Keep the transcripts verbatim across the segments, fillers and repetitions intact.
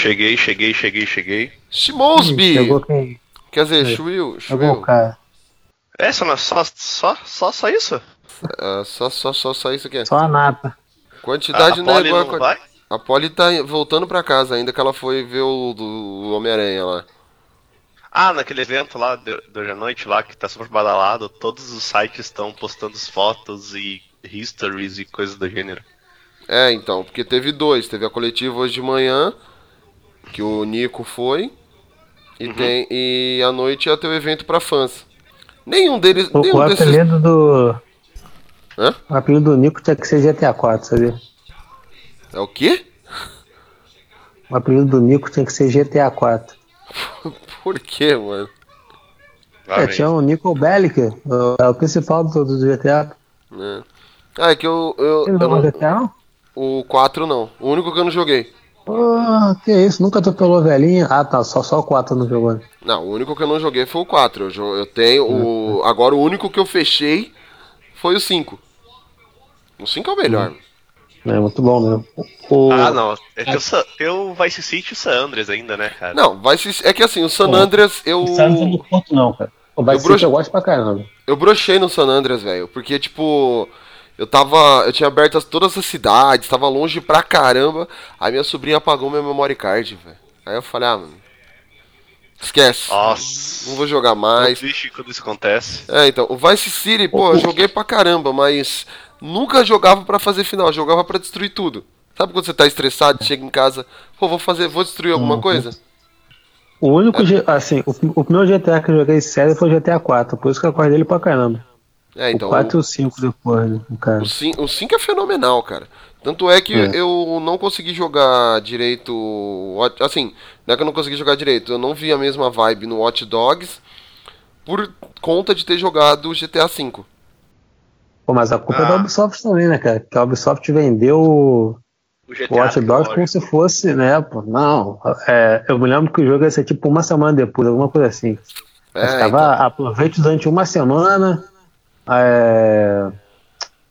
Cheguei, cheguei, cheguei, cheguei. Shimonsby! Chegou quem? Quer dizer, Shuil. Essa não é só, só, só, só isso? É, só, só, só, só isso aqui. Só a nata. Quantidade a, a não é igual não a vai? A Polly tá voltando pra casa ainda que ela foi ver o, o Homem-Aranha lá. Ah, naquele evento lá de hoje à noite lá, que tá super badalado, todos os sites estão postando fotos e histories e coisas do gênero. É, então, porque teve dois, teve a coletiva hoje de manhã, que o Nico foi, e, uhum. tem, e à noite ia ter o evento pra fãs. Nenhum deles... O, nenhum o desses... apelido do... Hã? O apelido do Nico tinha que ser G T A quatro, sabia? É o quê? O apelido do Nico tinha que ser G T A quatro. Por quê, mano? É, tinha o Nico Bellic, é o principal do, do G T A. É. Ah, é que eu... eu, eu não, G T A não? O quatro não, o único que eu não joguei. Ah, que isso, nunca atropelou velhinha? Ah tá, só, só o quatro não jogou. Não, o único que eu não joguei foi o quatro. Eu, eu tenho o... Agora o único que eu fechei foi o cinco. O cinco é o melhor. É, muito bom mesmo. O... Ah, não. É que o, eu Vice City e o San Andreas ainda, né, cara? Não, Vice... é que assim, o San Andreas eu... O San Andreas não é do Porto não, cara. O Vice eu City broche... eu gosto pra caramba. Eu brochei no San Andreas, velho, porque, tipo... Eu tava... Eu tinha aberto todas as cidades, tava longe pra caramba. Aí minha sobrinha apagou meu memory card, velho. Aí eu falei, ah, mano... Esquece. Nossa. Não vou jogar mais. É triste quando isso acontece. É, então. O Vice City, pô, oh, eu joguei pra caramba, mas... Nunca jogava pra fazer final, jogava pra destruir tudo. Sabe quando você tá estressado, chega em casa, pô, vou fazer, vou destruir alguma hum, coisa? O único, é. G, assim, o, o primeiro G T A que eu joguei sério foi o G T A quatro, por isso que eu acordei ele pra caramba. É, então, o quatro o, e o cinco depois, né, cara? O cinco é fenomenal, cara. Tanto é que é. eu não consegui jogar direito, assim, não é que eu não consegui jogar direito, eu não vi a mesma vibe no Watch Dogs por conta de ter jogado o G T A cinco. Pô, mas a culpa ah. é da Ubisoft também, né, cara? Que a Ubisoft vendeu o, o, G T A, o Watch Dogs como se fosse, né, pô? Não, é, eu me lembro que o jogo ia ser tipo uma semana depois, alguma coisa assim. É, mas tava, então... aproveite durante uma semana. É...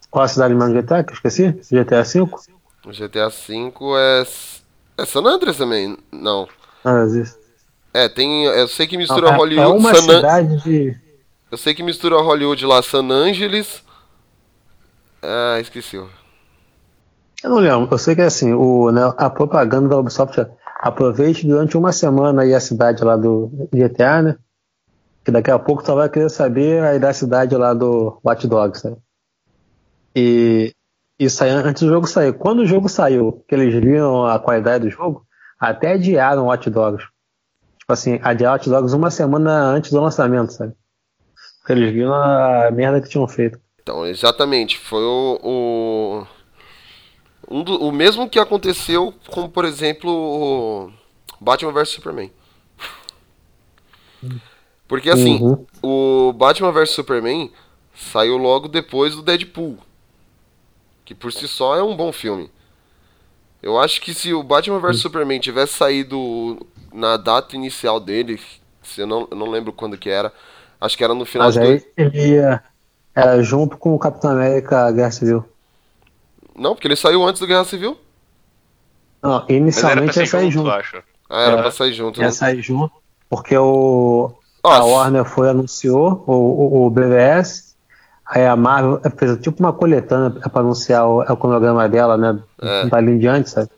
Qual a cidade mais do G T A? Que eu esqueci? G T A cinco? O G T A cinco é. É San Andreas também? Não. Ah, existe. É, tem. Eu sei que mistura ah, Hollywood. É uma San... cidade de. Eu sei que mistura Hollywood lá, San Angeles. Ah, esqueci. Eu não lembro, eu sei que é assim, o, né, a propaganda da Ubisoft é, aproveite durante uma semana aí a cidade lá do G T A, né? Que daqui a pouco só vai querer saber aí da cidade lá do Watch Dogs, né? E isso aí antes do jogo sair. Quando o jogo saiu, que eles viram a qualidade do jogo, até adiaram o Watch Dogs. Tipo assim, adiaram o Watch Dogs uma semana antes do lançamento, sabe? Porque eles viram a merda que tinham feito. Então, exatamente, foi o, o, um do, o mesmo que aconteceu com, por exemplo, o Batman versus. Superman. Porque assim, uhum. o Batman versus. Superman saiu logo depois do Deadpool, que por si só é um bom filme. Eu acho que se o Batman versus. Uhum. Superman tivesse saído na data inicial dele, se eu, não, eu não lembro quando que era, acho que era no final... Mas de aí ele ia... Era junto com o Capitão América Guerra Civil. Não, porque ele saiu antes do Guerra Civil. Não, inicialmente ia sair junto. junto. Ah, era é, pra sair junto. Ia né? sair junto, porque o... Nossa. A Warner foi, anunciou o, o, o B V S. Aí a Marvel fez tipo uma coletânea pra anunciar o, o cronograma dela, né? É. Da linha em diante, sabe?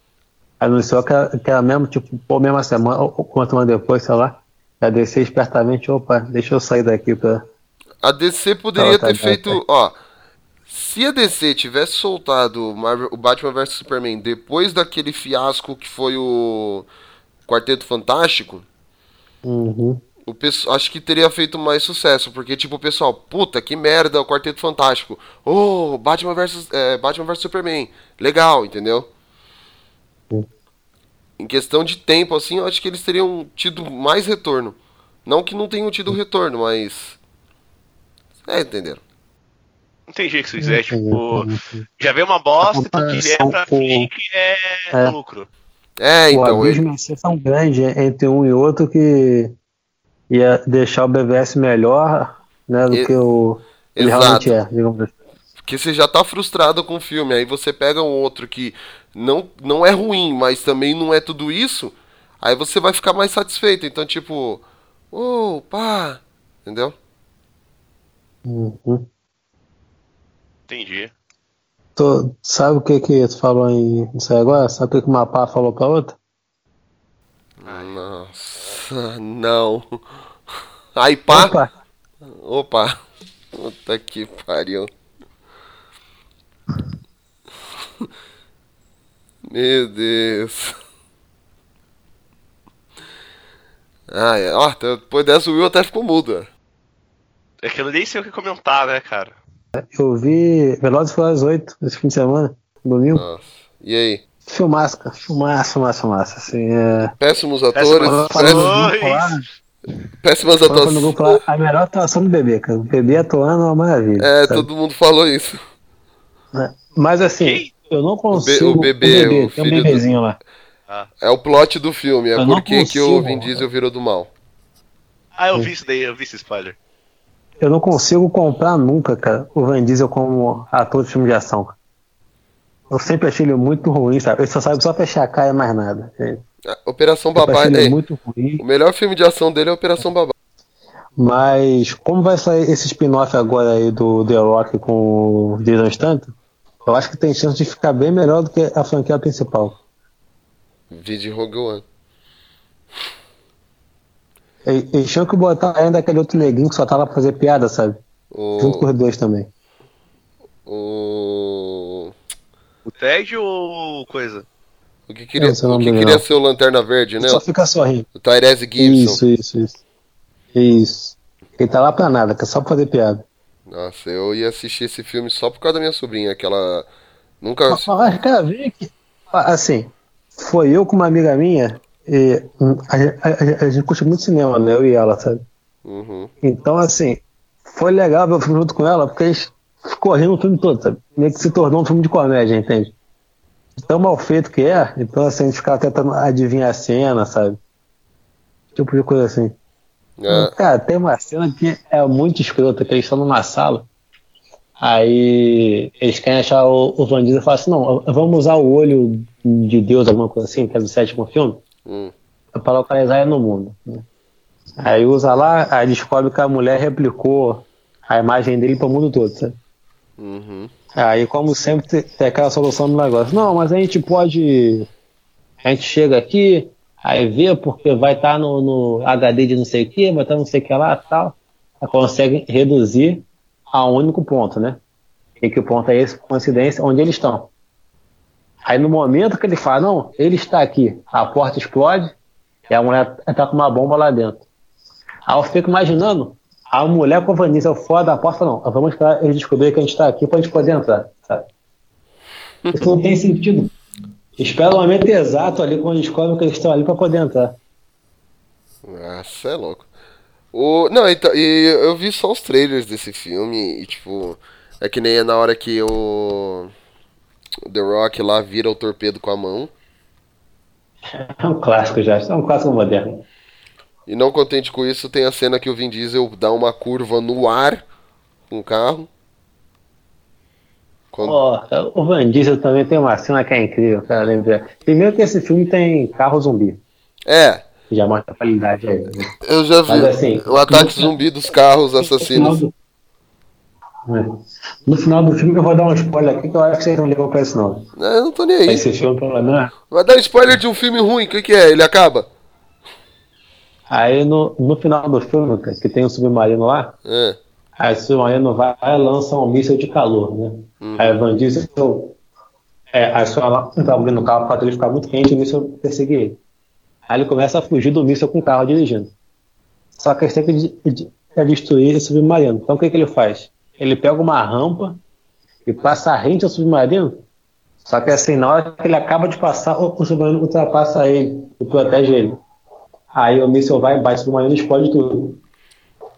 Anunciou que era, que era mesmo, tipo, pô, mesma semana, ou quanto mais depois, sei lá. A D C espertamente, opa, deixa eu sair daqui pra... A D C poderia ter feito, ó, se a D C tivesse soltado Marvel, o Batman versus. Superman depois daquele fiasco que foi o Quarteto Fantástico, uhum. o pessoal, acho que teria feito mais sucesso, porque tipo, o pessoal, puta, que merda, o Quarteto Fantástico, oh, Batman versus, é, Batman versus. Superman, legal, entendeu? Uhum. Em questão de tempo, assim, eu acho que eles teriam tido mais retorno, não que não tenham tido uhum. retorno, mas... É, entenderam? Não tem jeito que isso é, tipo, já vê uma bosta que é pra fingir que é lucro. É, então. O abismo ia ser tão grande entre um e outro que ia deixar o B V S melhor, né, do e... que o ele realmente é, digamos assim. Porque você já tá frustrado com o filme, aí você pega um outro que não, não é ruim, mas também não é tudo isso, Aí você vai ficar mais satisfeito. Então, tipo, oh, pá, entendeu? Uhum. Entendi. Tô, sabe o que que tu falou em isso aí agora? Sabe o que que uma pá falou pra outra? Ai. Nossa, não. Aí, pá. Opa. Opa. Puta que pariu. Meu Deus. Ah, é. Ó, depois dessa o Will até ficou mudo. É que eu nem sei o que comentar, né, cara? Eu vi Velozes e Furiosos oito esse fim de semana, domingo. Nossa. E aí? Filmaço, cara. Filmaço, filmaço, filmaço. Assim, é... Péssimos atores. Péssimos... Péssimas atuações. Grupo, a melhor atuação do bebê, cara. O bebê atuando é uma maravilha. É, sabe? Todo mundo falou isso. É. Mas assim, Quem? eu não consigo. O bebê, o bebê, o filho tem um bebezinho do... lá. Ah. É o plot do filme, é eu porque que o Vin Diesel virou do mal. Ah, eu vi isso daí, eu vi esse spoiler. Eu não consigo comprar nunca, cara, o Vin Diesel como ator de filme de ação. Eu sempre achei ele muito ruim, sabe? Ele só sabe só fechar a cara e mais nada. Gente. Operação Babá, né? O melhor filme de ação dele é Operação Babá. Mas como vai sair esse spin-off agora aí do The Rock com o Jason Statham, eu acho que tem chance de ficar bem melhor do que a franquia principal. Vídeo Rogue One. Eles tinham que botar ainda aquele outro neguinho que só tá lá pra fazer piada, sabe? O... Junto com os dois também. O... O Ted ou coisa? O que queria, é, o que queria ser o Lanterna Verde, né? Só fica sorrindo. O Tyrese Gibson. Isso, isso, isso. Isso. Ele tá lá pra nada, que é só pra fazer piada. Nossa, eu ia assistir esse filme só por causa da minha sobrinha, que ela nunca... Mas, mas cara, vem aqui. Assim, foi eu com uma amiga minha, e a, a, a, a gente curte muito cinema, né? Eu e ela, sabe? Uhum. Então, assim, foi legal ver o filme junto com ela, porque a gente ficou rindo o filme todo, sabe? Meio que se tornou um filme de comédia, entende? Tão mal feito que é, então assim, a gente ficava tentando adivinhar a cena, sabe? Tipo de coisa assim. É. Cara, tem uma cena que é muito escrota, que eles estão numa sala, aí eles querem achar o, o Vin Diesel e falam assim, não, vamos usar o olho de Deus, alguma coisa assim, que é do sétimo filme, hum. pra localizar ele no mundo. Né? Aí usa lá, aí descobre que a mulher replicou a imagem dele pro mundo todo, sabe? Uhum. Aí, ah, como sempre, tem aquela solução do negócio. Não, mas a gente pode... A gente chega aqui, aí vê, porque vai estar tá no, no H D de não sei o que, vai estar tá não sei o que lá e tal. Aí consegue reduzir a um único ponto, né? E que o ponto é esse, coincidência, onde eles estão. Aí no momento que ele fala, não, ele está aqui, a porta explode e a mulher está com uma bomba lá dentro. Aí eu fico imaginando... A mulher com a Vanessa fora da porta, não. Vamos esperar eles descobrirem que a gente tá aqui pra gente poder entrar, sabe? Isso não tem sentido. Espera o momento exato ali quando descobrem que eles estão ali pra poder entrar. Nossa, é louco. O... Não, então, e eu vi só os trailers desse filme e, tipo, é que nem é na hora que o The Rock lá vira o torpedo com a mão. É um clássico já, é um clássico moderno. E não contente com isso, tem a cena que o Vin Diesel dá uma curva no ar com o carro. Quando... Oh, o Vin Diesel também tem uma cena que é incrível, cara, lembra? Primeiro que esse filme tem carro zumbi. É. Já mostra a qualidade aí. Né? Eu já vi. Mas, assim, o ataque no... zumbi dos carros assassinos. No final, do... no final do filme eu vou dar um spoiler aqui que eu acho que vocês não ligam pra esse nome. Eu não tô nem aí. Esse filme, pelo menos. Vai dar spoiler de um filme ruim, o que, que é? Ele acaba? Aí no, no final do filme, cara, que tem um submarino lá, é. Aí o submarino vai e lança um míssil de calor, né? Uhum. Aí o Vin Diesel é, aciona tá abrindo o carro pra ele ficar muito quente e o míssil perseguir ele. Aí ele começa a fugir do míssil com o carro dirigindo. Só que ele tem que é destruir esse submarino. Então o que, que ele faz? Ele pega uma rampa e passa rente ao submarino. Só que assim, na hora que ele acaba de passar, o submarino ultrapassa ele e protege ele. Aí o míssil vai embaixo do submarino e explode tudo.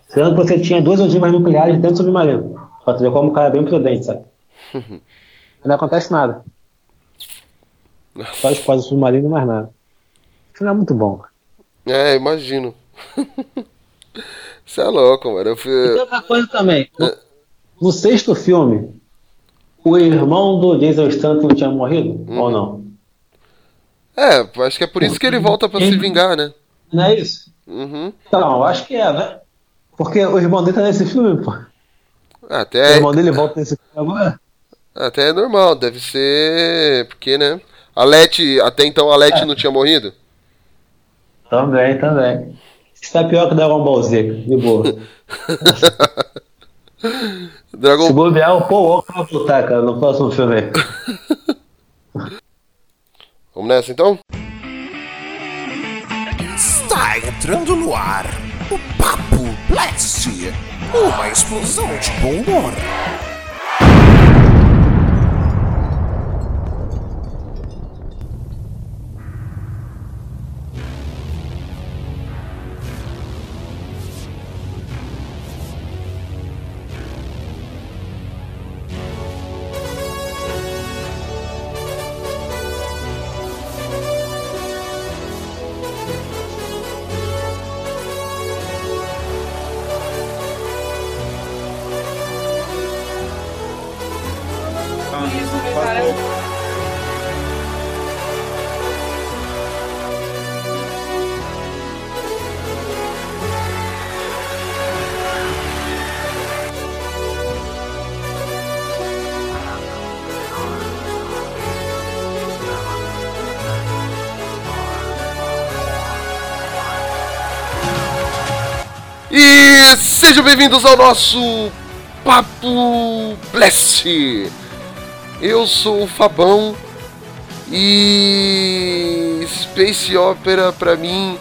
Sendo que você tinha duas ogivas nucleares dentro do submarino. Pra tu ver como o cara é bem prudente, sabe? Não acontece nada. Só explode o submarino e mais nada. Isso não é muito bom. É, imagino. Isso é louco, mano. Eu fui... E tem outra coisa também. No, é. no sexto filme, o irmão do Jason Statham tinha morrido? Hum. Ou não? É, acho que é por isso que ele volta pra ele... se vingar, né? Não é isso? Uhum. Então, acho que é, né? Porque o irmão dele tá nesse filme, pô. Até... O irmão dele volta nesse filme agora. Até é normal, deve ser... Porque, né? A Letty... Até então a Letty é. não tinha morrido? Também, também. Isso tá pior que Dragon Ball Z, de boa. Dragon... Se bobear, o Paul Walker vai lutar, cara, no próximo filme aí. Vamos nessa, então? Está entrando no ar o Papo Blast, uma explosão de bom humor. Sejam bem-vindos ao nosso Papo Blast. Eu sou o Fabão e Space Opera pra mim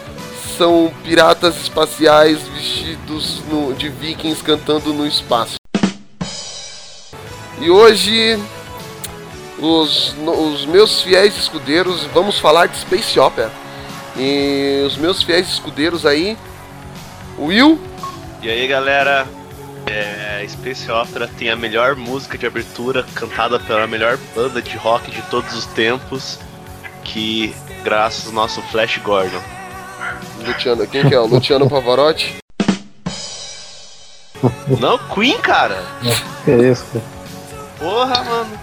são piratas espaciais vestidos no, de vikings cantando no espaço. E hoje os, os meus fiéis escudeiros, vamos falar de Space Opera. E os meus fiéis escudeiros aí, Will. E aí galera, é, Space Opera tem a melhor música de abertura cantada pela melhor banda de rock de todos os tempos, que graças ao nosso Flash Gordon. Luciano, quem que é? O Luciano Pavarotti? Não, Queen, cara! Que é isso, cara? Porra, mano!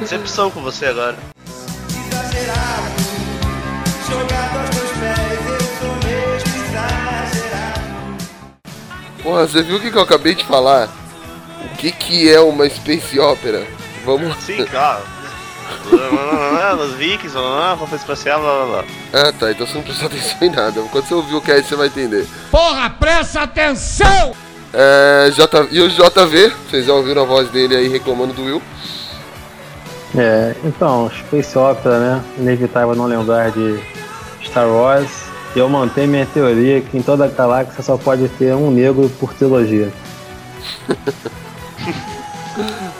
Decepção com você agora. Porra, você viu o que, que eu acabei de falar? O que que é uma Space Opera? Vamos lá. Sim, claro. Os vikings, roupa espacial, blá blá blá. Ah tá, então você não precisa atenção em nada. Quando você ouvir o que é, você vai entender. Porra, presta atenção! É, J... E o J V, vocês já ouviram a voz dele aí reclamando do Will. É, então, Space Opera, né? Inevitável não lembrar de Star Wars. E eu mantenho minha teoria que em toda a galáxia só pode ter um negro por trilogia.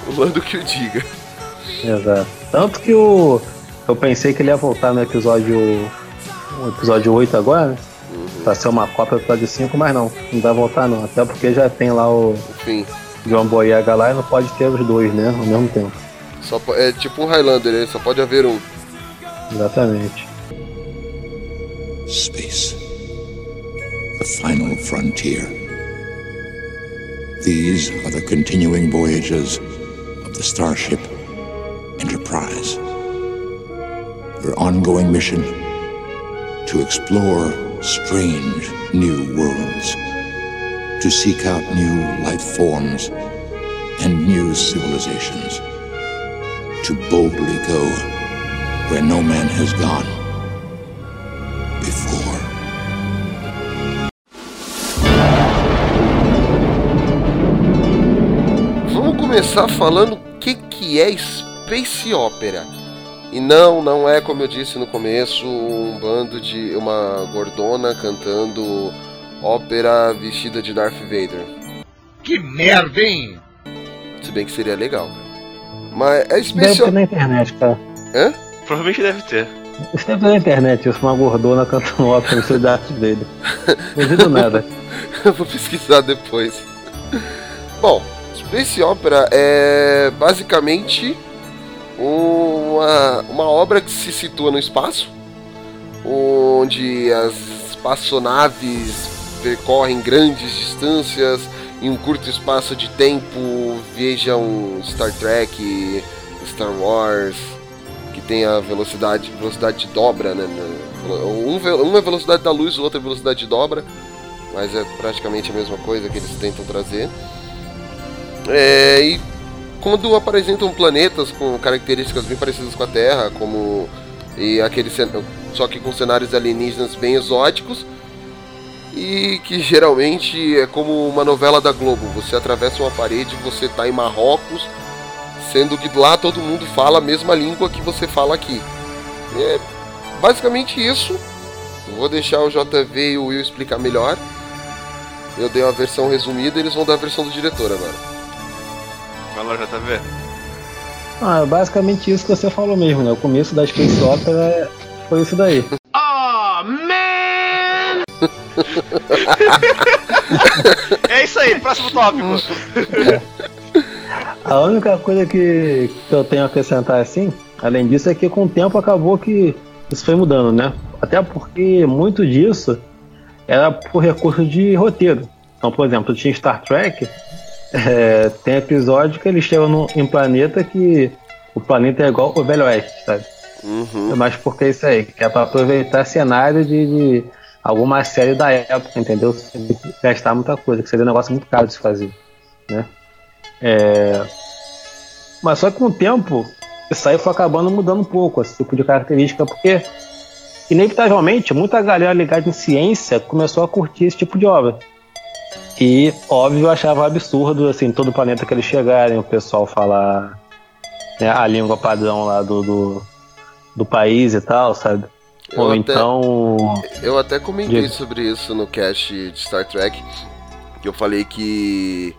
O Lando que o diga. Exato. Tanto que o... eu pensei que ele ia voltar no episódio... no episódio oito agora, né? Uhum. Pra ser uma cópia do episódio cinco, mas não. Não vai voltar não. Até porque já tem lá o... Enfim. John Boyega lá e não pode ter os dois, né? Ao mesmo tempo. Só po... É tipo um Highlander, né? Só pode haver um. Exatamente. Space, the final frontier. These are the continuing voyages of the starship Enterprise. Their ongoing mission to explore strange new worlds, to seek out new life forms and new civilizations, to boldly go where no man has gone. Vamos começar falando o que, que é Space Opera. E não, não é como eu disse no começo, um bando de uma gordona cantando ópera vestida de Darth Vader. Que merda, hein? Se bem que seria legal. Mas é Space Opera. Deve ter na internet, cara. Hã? Provavelmente deve ter. Sempre na internet, isso, uma gordona cantando ópera no seu Darth Vader. Não duvido nada. Eu vou pesquisar depois. Bom, Space Opera é basicamente uma, uma obra que se situa no espaço, onde as espaçonaves percorrem grandes distâncias em um curto espaço de tempo. Vejam Star Trek, Star Wars... tem a velocidade, velocidade de dobra, né? Uma é velocidade da luz, o outro é velocidade de dobra, mas é praticamente a mesma coisa que eles tentam trazer. É, e quando apresentam planetas com características bem parecidas com a Terra, como e aquele só que com cenários alienígenas bem exóticos, e que geralmente é como uma novela da Globo, você atravessa uma parede e você está em Marrocos, sendo que lá todo mundo fala a mesma língua que você fala aqui. É basicamente isso. Eu vou deixar o J V e o Will explicar melhor. Eu dei uma versão resumida e eles vão dar a versão do diretor agora. Vai lá, J V. Ah, basicamente isso que você falou mesmo, né? O começo da Space Opera foi isso daí. Oh, man! É isso aí, próximo tópico. A única coisa que, que eu tenho a acrescentar assim, além disso, é que com o tempo acabou que isso foi mudando, né? Até porque muito disso era por recurso de roteiro. Então, por exemplo, tinha Star Trek, é, tem episódio que eles chegam num, em um planeta que o planeta é igual o Velho Oeste, sabe? Uhum. Mas por que isso aí? Que é pra aproveitar cenário de, de alguma série da época, entendeu? Sem gastar muita coisa, que seria um negócio muito caro de se fazer, né? É... Mas só que com o tempo isso aí foi acabando mudando um pouco esse tipo de característica, porque inevitavelmente muita galera ligada em ciência começou a curtir esse tipo de obra. E óbvio, eu achava absurdo assim, todo planeta que eles chegarem, o pessoal falar, né, a língua padrão lá do, do, do país e tal, sabe? Eu Ou até, então eu até comentei de... sobre isso no cast de Star Trek, que eu falei que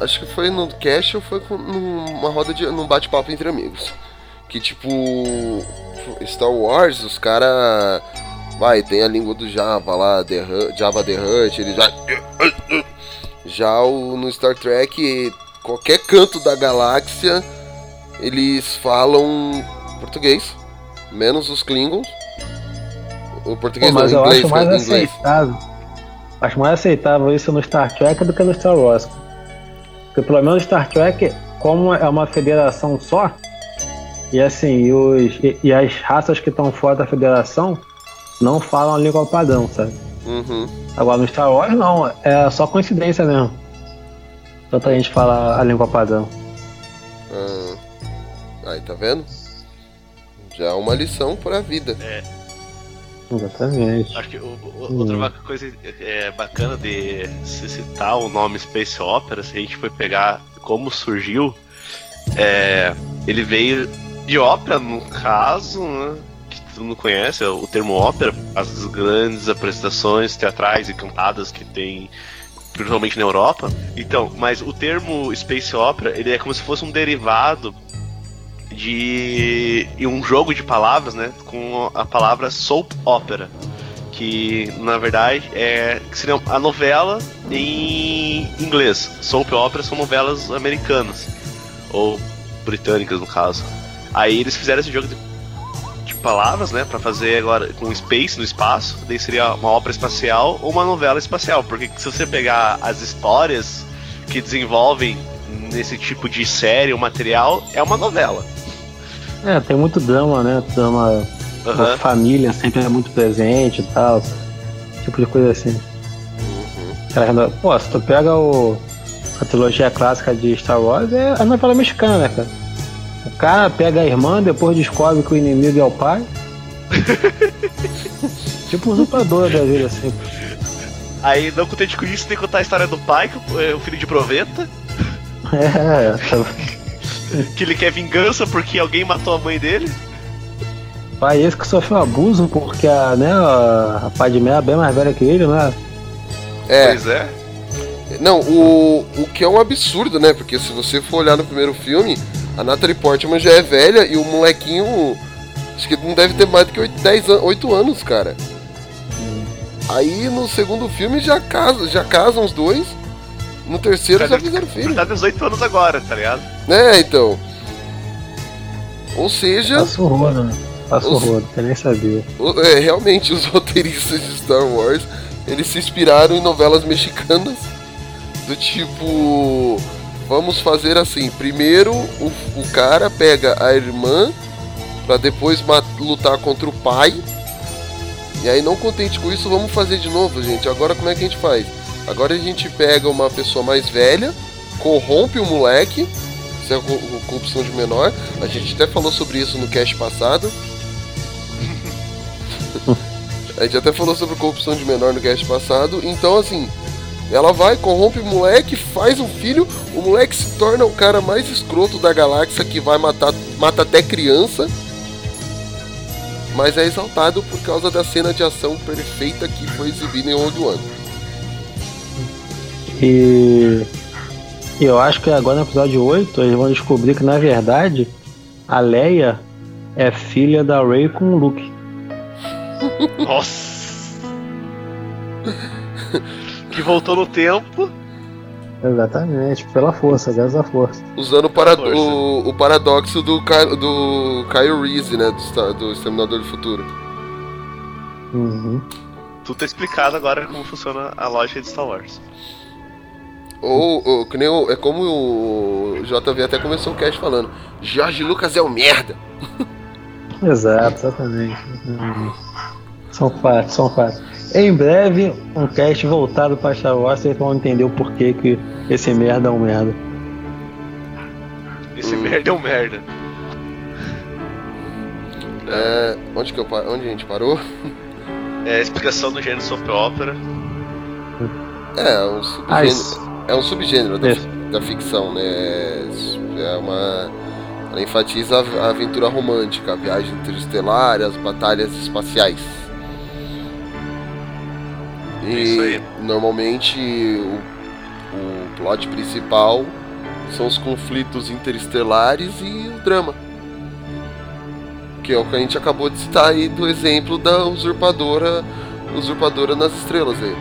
acho que foi no cast ou foi numa roda de. num bate-papo entre amigos. Que tipo. Star Wars, os caras. Vai, tem a língua do Java lá, The Hutt, Java The Hutt, ele já. Já o, no Star Trek, qualquer canto da galáxia, eles falam português. Menos os Klingons. O português Pô, mas não, eu inglês, acho mais inglês. aceitável. Acho mais aceitável isso no Star Trek do que no Star Wars. Porque pelo menos Star Trek, como é uma federação só, e assim, os, e, e as raças que estão fora da federação não falam a língua padrão, sabe? Uhum. Agora no Star Wars não, é só coincidência mesmo. Tanta gente fala a língua padrão. Ah, aí tá vendo? Já é uma lição pra vida. É. Exatamente. Acho que o, o, outra hum. coisa é, bacana de se citar o nome Space Opera, se a gente for pegar como surgiu, é, ele veio de ópera, no caso, né, que todo mundo conhece, o termo ópera, as grandes apresentações teatrais e cantadas que tem, principalmente na Europa. Então, mas o termo Space Opera, ele é como se fosse um derivado de um jogo de palavras, né, com a palavra soap opera, que na verdade é que seria a novela em inglês. Soap opera são novelas americanas ou britânicas, no caso. Aí eles fizeram esse jogo de, de palavras, né, para fazer agora com space, no espaço. Daí seria uma ópera espacial ou uma novela espacial, porque se você pegar as histórias que desenvolvem nesse tipo de série ou material, é uma novela. É, tem muito drama, né? Drama uhum. família sempre é muito presente e tal. Tipo de coisa assim. Uhum. Pô, se tu pega o, a trilogia clássica de Star Wars, é a novela mexicana, né, cara? O cara pega a irmã, depois descobre que o inimigo é o pai. Tipo um usurpador da vida, assim. Aí, não contente com isso, tem que contar a história do pai, que é o filho de proveta. É, tá... Que ele quer vingança porque alguém matou a mãe dele? Pai, esse que sofreu abuso porque a, né, a Padmé é bem mais velha que ele, né? É. Pois é. Não, o, o que é um absurdo, né? Porque se você for olhar no primeiro filme, a Natalie Portman já é velha e o molequinho, acho que não deve ter mais do que oito, dez, oito anos, cara. Aí no segundo filme já casam, já casam os dois. No terceiro já fizeram filho. Tá dezoito anos agora, tá ligado? É, então. Ou seja. Passa horror, né? Passa horror, eu nem sabia. É, realmente, os roteiristas de Star Wars, eles se inspiraram em novelas mexicanas. Do tipo. Vamos fazer assim: primeiro o, o cara pega a irmã para depois lutar contra o pai. E aí, não contente com isso, vamos fazer de novo, gente. Agora como é que a gente faz? Agora a gente pega uma pessoa mais velha, corrompe o moleque. Isso é corrupção de menor. A gente até falou sobre isso no cast passado. A gente até falou sobre corrupção de menor no cast passado. Então, assim, ela vai, corrompe o moleque, faz um filho. O moleque se torna o cara mais escroto da galáxia, que vai matar, mata até criança. Mas é exaltado por causa da cena de ação perfeita que foi exibida em Rogue One. E eu acho que agora no episódio oito eles vão descobrir que, na verdade, a Leia é filha da Rey com o Luke. Nossa! Que voltou no tempo. Exatamente, pela força, graças à força. Usando o, parado- força. o, o paradoxo do, Ka- do Kyle Reese, né? Do, do Exterminador do Futuro. Uhum. Tudo tá explicado agora como funciona a lógica de Star Wars. Ou, ou que nem o, é como o J V até começou o cast falando: George Lucas é o merda. Exato, exatamente. Uhum. São fatos, são fatos. Em breve, um cast voltado para Star Wars, vocês vão entender o porquê que esse merda é um merda. Esse hum. merda é um merda. É, onde, que eu, onde a gente parou? É a explicação do gênero soap opera. É, um subgênero, As... é um subgênero da, f- da ficção, né? É uma... Ela enfatiza a aventura romântica, a viagem interestelar, as batalhas espaciais. E normalmente o, o plot principal são os conflitos interestelares e o drama, que é o que a gente acabou de citar aí do exemplo da usurpadora, usurpadora nas estrelas aí.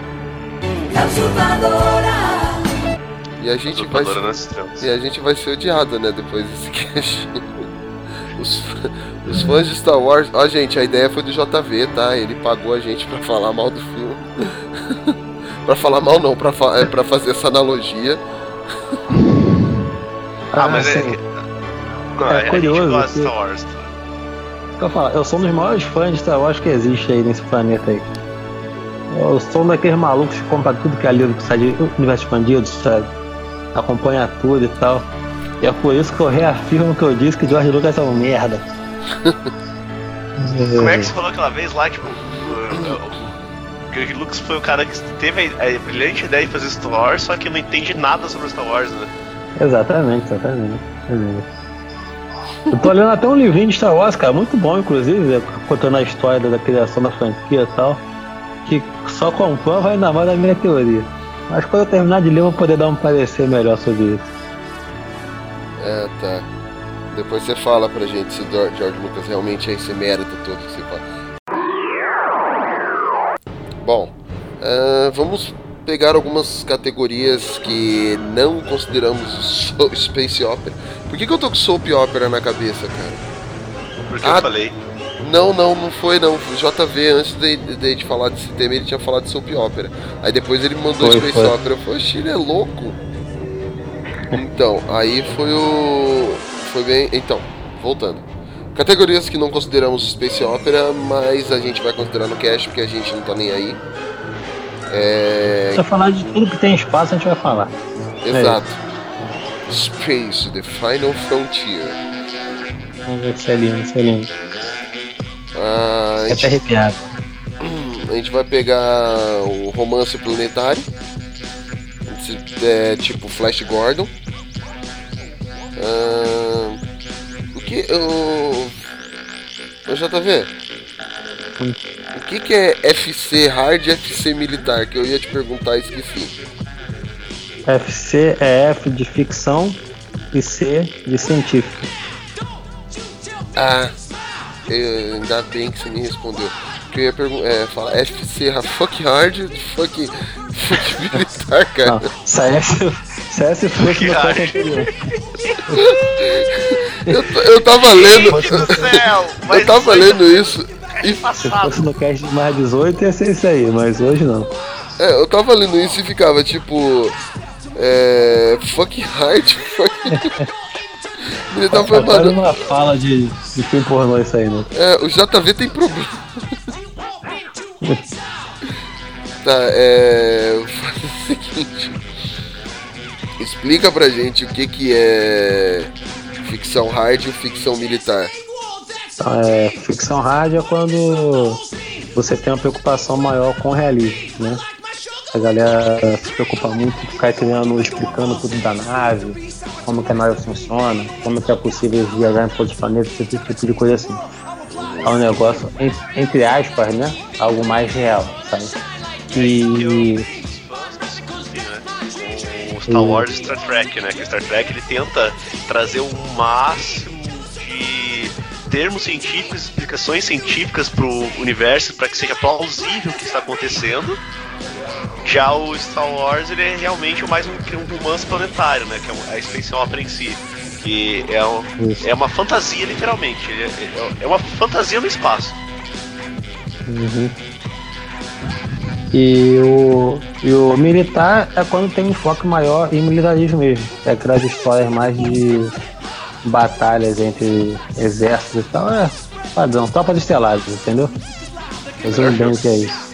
E a gente vai ser, e a gente vai ser odiado, né, depois desse cast. Os, os fãs de Star Wars... Ó, gente, a ideia foi do J V, tá? Ele pagou a gente pra falar mal do filme. Pra falar mal não, pra, fa- é, pra fazer essa analogia. Ah, mas é... Não, é, é curioso. A gente que... Star Wars. Eu, falo, eu sou um dos maiores fãs de Star Wars que existe aí nesse planeta aí. Eu sou um daqueles malucos que compra tudo que é livro que sai de universo expandido, sabe? Acompanha tudo e tal. E é por isso que eu reafirmo que eu disse que George Lucas é um merda. Como é que você falou aquela vez lá, tipo, o George Lucas foi o cara que teve a brilhante ideia de fazer Star Wars, só que não entende nada sobre Star Wars, né? Exatamente, exatamente. Eu tô lendo até um livrinho de Star Wars, cara, muito bom, inclusive, contando a história da criação da franquia e tal, que só com fã vai na moda da minha teoria. Mas quando eu terminar de ler, eu vou poder dar um parecer melhor sobre isso. É, tá. Depois você fala pra gente se George Lucas realmente é esse mérito todo que você fala. Bom, uh, vamos pegar algumas categorias que não consideramos so- Space Opera. Por que, que eu tô com Soap Opera na cabeça, cara? Porque ah, eu falei. Não, não, não foi não. O J V, antes de, de, de falar desse tema, ele tinha falado de Soap Opera. Aí depois ele mandou foi, Space foi. Opera. Eu falei, oxe, ele é louco. Então, aí foi o... Foi bem... Então, voltando. Categorias que não consideramos Space Opera, mas a gente vai considerar no cast, porque a gente não tá nem aí. É... Se eu falar de tudo que tem espaço, a gente vai falar. Exato. É. Space, The Final Frontier. Isso é lindo, isso é lindo. Ah, é gente... arrepiado. A gente vai pegar o Romance Planetário. É, tipo Flash Gordon. Ah, o que o eu já tá vendo? O que que é F C Hard e F C Militar? Que eu ia te perguntar e esqueci. F C é F de ficção e C de científico. Ah, eu, ainda bem que você me respondeu. Que eu ia perguntar, é, falar F C fuck hard, fuck, fuck militar, cara. C S fuck no caixa anterior. Eu tava lendo. Eu tava lendo isso. E... Se fosse no cast de mais dezoito ia ser isso aí, mas hoje não. É, eu tava lendo isso e ficava tipo. É. Fuck hard, fuck. Ele tá falando uma fala de, de quem pornô isso aí, né? É, o J V tem problema. Tá, é... faz o seguinte. Explica pra gente o que que é ficção hard e ficção militar. Então, é, ficção hard é quando você tem uma preocupação maior com o realismo, né? A galera se preocupa muito com ficar criando, explicando tudo da nave, como que a nave funciona, como que é possível viajar em outros planetas, esse tipo de coisa assim. É um negócio, entre aspas, né? Algo mais real, sabe? E... o Star Wars e Star Trek, né? Que o Star Trek ele tenta trazer o máximo de termos científicos, explicações científicas pro universo, para que seja plausível o que está acontecendo. Já o Star Wars ele é realmente mais um, um romance planetário, né? Que é a extensão para em si, que é, um, é uma fantasia, literalmente. É, é uma fantasia no espaço. Uhum. E o, e o militar é quando tem um foco maior em militarismo mesmo. É aquelas histórias mais de batalhas entre exércitos e tal. É padrão, tropa de estelares, entendeu? Eu não entendo o que é isso.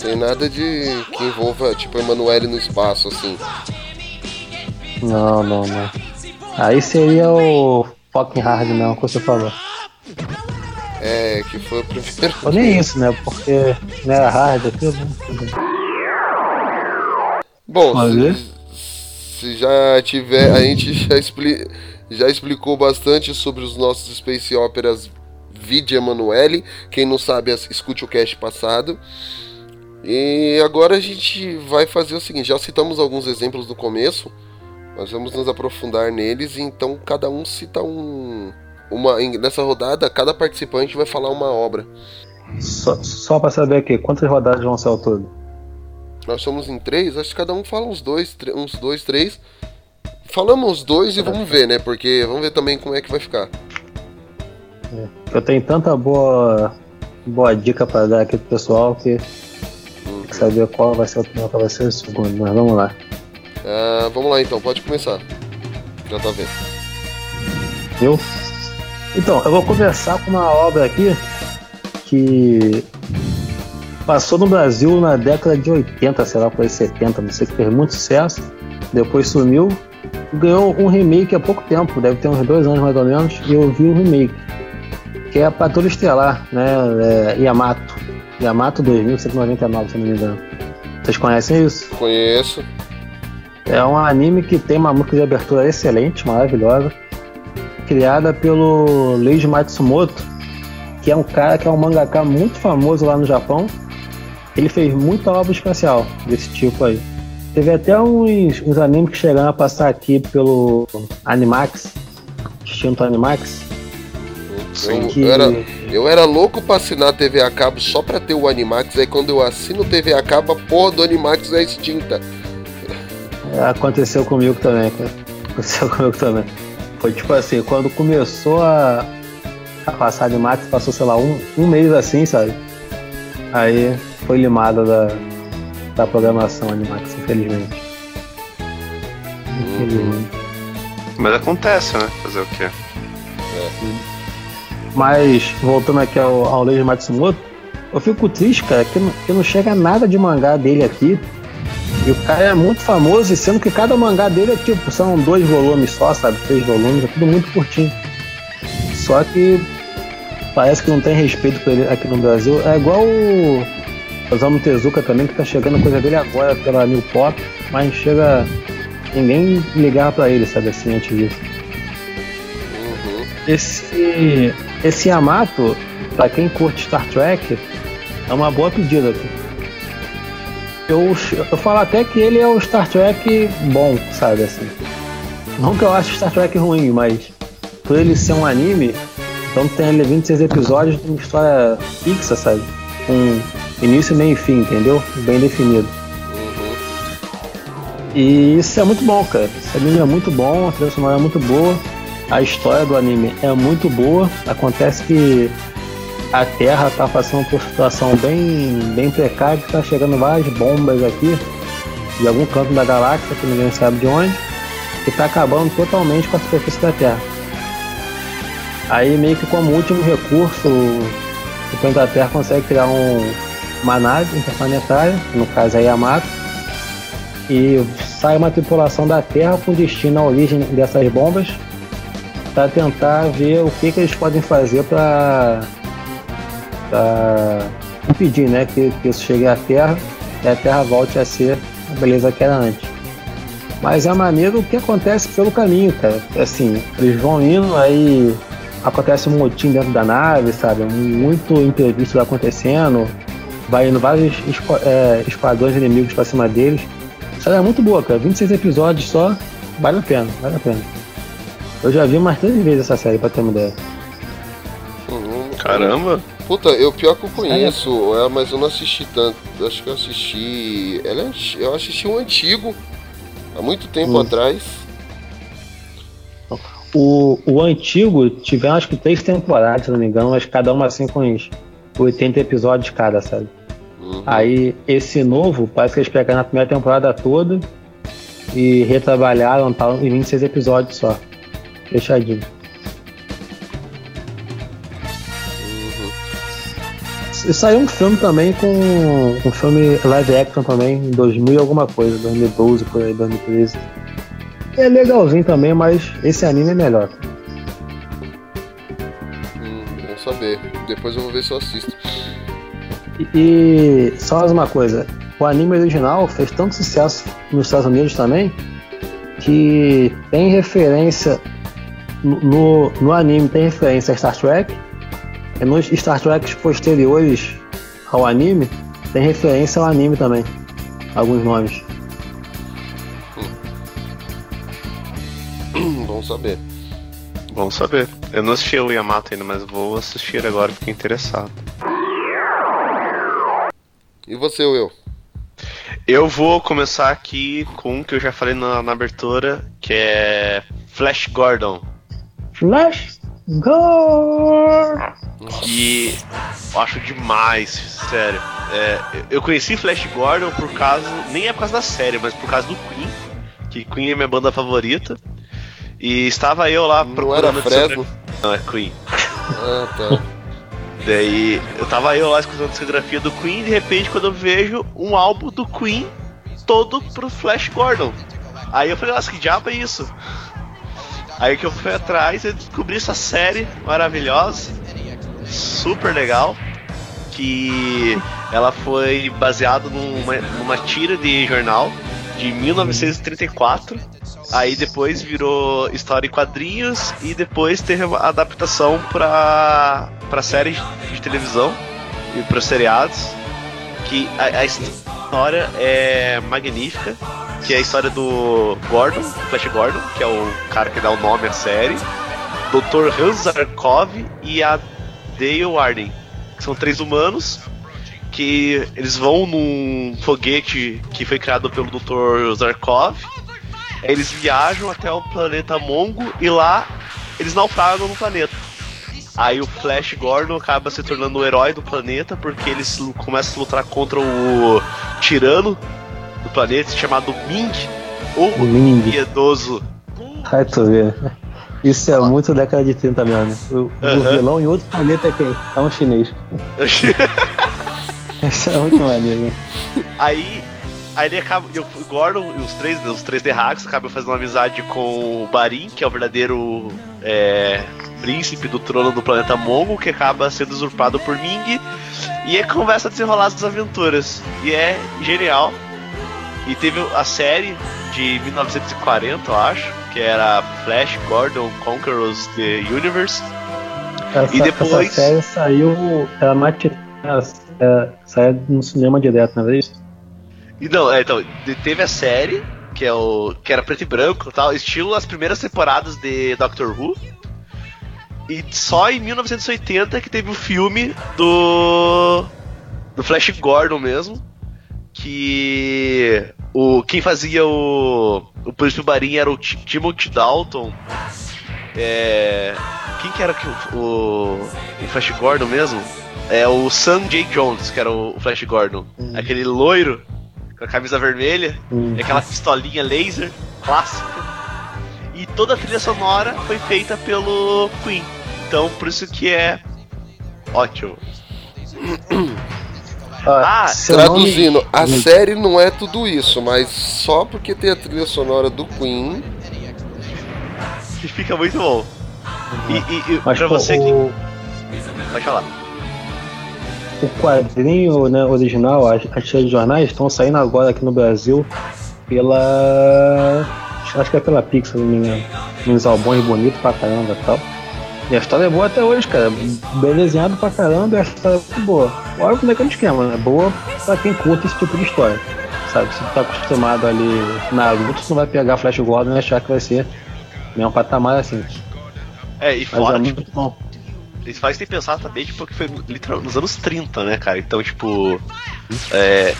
Tem nada de que envolva, tipo, Emanuele no espaço, assim. Não, não, não. Aí seria o fucking hard, não, que você falou. É, que foi o primeiro... Foi nem isso, né? Porque não era hard, aquilo... Bom, se, se já tiver... A gente já, expli- já explicou bastante sobre os nossos Space Operas vide Emanuele. Quem não sabe, escute o cast passado. E agora a gente vai fazer o seguinte, já citamos alguns exemplos no começo, mas vamos nos aprofundar neles, então cada um cita um... uma, nessa rodada, cada participante vai falar uma obra. Só, só pra saber aqui, quantas rodadas vão ser ao todo? Nós somos em três, acho que cada um fala uns dois, tre- uns dois, três. Falamos uns dois e vamos ver, né, porque vamos ver também como é que vai ficar. É. Eu tenho tanta boa, boa dica pra dar aqui pro pessoal que... saber qual vai ser o primeiro, qual vai ser o segundo, mas vamos lá. Uh, vamos lá então, pode começar. Já tá vendo. Eu? Então, eu vou começar com uma obra aqui que passou no Brasil na década de oitenta, sei lá, foi setenta, não sei, que fez muito sucesso, depois sumiu, ganhou um remake há pouco tempo, deve ter uns dois anos mais ou menos, e eu vi o remake, que é a Patrulha Estelar, né, é, Yamato. Yamato dois mil cento e noventa e nove, se não me engano. Vocês conhecem isso? Conheço. É um anime que tem uma música de abertura excelente, maravilhosa, criada pelo Leiji Matsumoto, que é um cara que é um mangaka muito famoso lá no Japão. Ele fez muita obra espacial desse tipo aí. Teve até uns, uns animes que chegaram a passar aqui pelo Animax, extinto Animax. Sim, que... eu, era, eu era louco pra assinar a T V a cabo só pra ter o Animax. Aí quando eu assino T V a cabo, a porra do Animax é extinta. Aconteceu comigo também, cara. Aconteceu comigo também. Foi tipo assim, quando começou a, a passar Animax, passou, sei lá, um, um mês assim, sabe? Aí foi limada da, da programação Animax, infelizmente. Infelizmente. Mas acontece, né? Fazer o quê? É. Mas, voltando aqui ao, ao Leiji Matsumoto, eu fico triste, cara, que não, que não chega nada de mangá dele aqui. E o cara é muito famoso, sendo que cada mangá dele é tipo, são dois volumes só, sabe? Três volumes, é tudo muito curtinho. Só que parece que não tem respeito por ele aqui no Brasil. É igual o Osamu Tezuka também, que tá chegando a coisa dele agora pela New Pop, mas não chega ninguém ligar pra ele, sabe? Assim, antes disso. Esse... Esse Yamato, pra quem curte Star Trek, é uma boa pedida. Eu, eu falo até que ele é um Star Trek bom, sabe, assim. Não que eu ache Star Trek ruim, mas por ele ser um anime, então tem ali vinte e seis episódios de uma história fixa, sabe? Com início, meio e fim, entendeu? Bem definido. E isso é muito bom, cara. Esse anime é muito bom, a trilha sonora é muito boa. A história do anime é muito boa. Acontece que a Terra tá passando por uma situação bem, bem precária, que tá chegando várias bombas aqui de algum canto da galáxia que ninguém sabe de onde. que está acabando totalmente com a superfície da Terra. Aí meio que como último recurso o planeta Terra consegue criar um, uma nave interplanetária, no caso aí a Yamato, e sai uma tripulação da Terra com destino à origem dessas bombas para tentar ver o que, que eles podem fazer para impedir, né, que, que isso chegue à Terra e a Terra volte a ser a beleza que era antes. Mas é maneiro o que acontece pelo caminho, cara. Assim, eles vão indo, aí acontece um motim dentro da nave, sabe? Muito imprevisto acontecendo. Vai indo vários esqu- é, esquadrões inimigos pra cima deles. Isso é muito boa, cara. vinte e seis episódios só. Vale a pena, vale a pena. Eu já vi mais três vezes essa série, pra ter uma ideia. Uhum. Caramba! Puta, eu pior que eu conheço, é, mas eu não assisti tanto. Acho que eu assisti... Ela é... Eu assisti um antigo. Há muito tempo hum. atrás. O, o antigo tiveram acho que três temporadas, se não me engano, mas cada uma assim com uns oitenta episódios cada, sabe? Uhum. Aí esse novo, parece que eles pegaram na primeira temporada toda e retrabalharam tal, em vinte e seis episódios só. Fechadinho. Uhum. E saiu um filme também com... Um filme live action também, em dois mil e alguma coisa, dois mil e doze, por aí, dois mil e treze. É legalzinho também, mas esse anime é melhor. Hum, bom saber. Depois eu vou ver se eu assisto. E, e só mais uma coisa. O anime original fez tanto sucesso nos Estados Unidos também, que tem referência no, no, no anime, tem referência a Star Trek. E nos Star Treks posteriores ao anime, tem referência ao anime também. Alguns nomes. Bom saber. Bom saber. Eu não assisti o Yamato ainda, mas vou assistir agora, fiquei interessado. E você, Will? Eu vou começar aqui com um que eu já falei na, na abertura, que é Flash Gordon. Flash Gordon! Que eu acho demais, sério. É, eu conheci Flash Gordon por causa... Nem é por causa da série, mas por causa do Queen. Que Queen é minha banda favorita. E estava eu lá procurando... Não era Fresno? Não, é Queen. Ah, tá. Daí, eu estava eu lá escutando a discografia do Queen e de repente quando eu vejo um álbum do Queen todo pro Flash Gordon. Aí eu falei, nossa, que diabo é isso? Aí que eu fui atrás e descobri essa série maravilhosa, super legal, que ela foi baseada numa, numa tira de jornal de mil novecentos e trinta e quatro. Aí depois virou história em quadrinhos e depois teve a adaptação pra, pra séries de televisão e pros seriados, que a, a história é magnífica, que é a história do Gordon, Flash Gordon, que é o cara que dá o nome à série, doutor Hans Zarkov e a Dale Arden, que são três humanos que eles vão num foguete que foi criado pelo doutor Zarkov. Eles viajam até o planeta Mongo e lá eles naufragam no planeta. Aí o Flash Gordon acaba se tornando o herói do planeta porque eles começam a lutar contra o tirano do planeta chamado Ming, ou Ming. Piedoso. Ai, tu vê. Isso é muito década de trinta mesmo, né? O, uh-huh. o vilão em outro planeta é quem? É um chinês. Isso é muito maneiro, né? Aí... Aí ele acaba, eu, o Gordon e os três, os três derracos acabam fazendo uma amizade com o Barin, que é o verdadeiro é, príncipe do trono do planeta Mongo, que acaba sendo usurpado por Ming, e é conversa a desenrolar as aventuras, e é genial. E teve a série de mil novecentos e quarenta, eu acho, que era Flash Gordon Conquerors the Universe. Essa, e depois essa série saiu, ela é, saiu no cinema direto, não é isso? Não, é, então, teve a série, que, é o, que era preto e branco e tal, estilo as primeiras temporadas de Doctor Who. E só em mil novecentos e oitenta que teve o filme do do Flash Gordon mesmo, que o, quem fazia o, o Príncipe Barin era o T- Timothy Dalton. É, quem que era o, o, o Flash Gordon mesmo? É o Sam J. Jones, que era o Flash Gordon. Hum. Aquele loiro, com a camisa vermelha, hum. e aquela pistolinha laser clássica. e toda a trilha sonora foi feita pelo Queen. Então por isso que é ótimo. Ah, ah, traduzindo, nome... a série não é tudo isso, mas só porque tem a trilha sonora do Queen que fica muito bom. E, e, e mas, pra pô, você que... O... Pode falar. O quadrinho, né, original, as, as tiras de jornais estão saindo agora aqui no Brasil pela... Acho que é pela Pixar, não me engano. Uns albões bonitos pra caramba e tal. E a história é boa até hoje, cara. Bem desenhado pra caramba, e a história é muito boa. Olha como é que é o esquema, né? Boa pra quem curta esse tipo de história. Sabe, se tu tá acostumado ali na luta, tu não vai pegar Flash Gordon e achar que vai ser mesmo patamar assim. É, e fora, é tipo, muito bom. Isso faz tem pensar também, tipo, que foi literalmente nos anos trinta, né, cara? Então, tipo, é,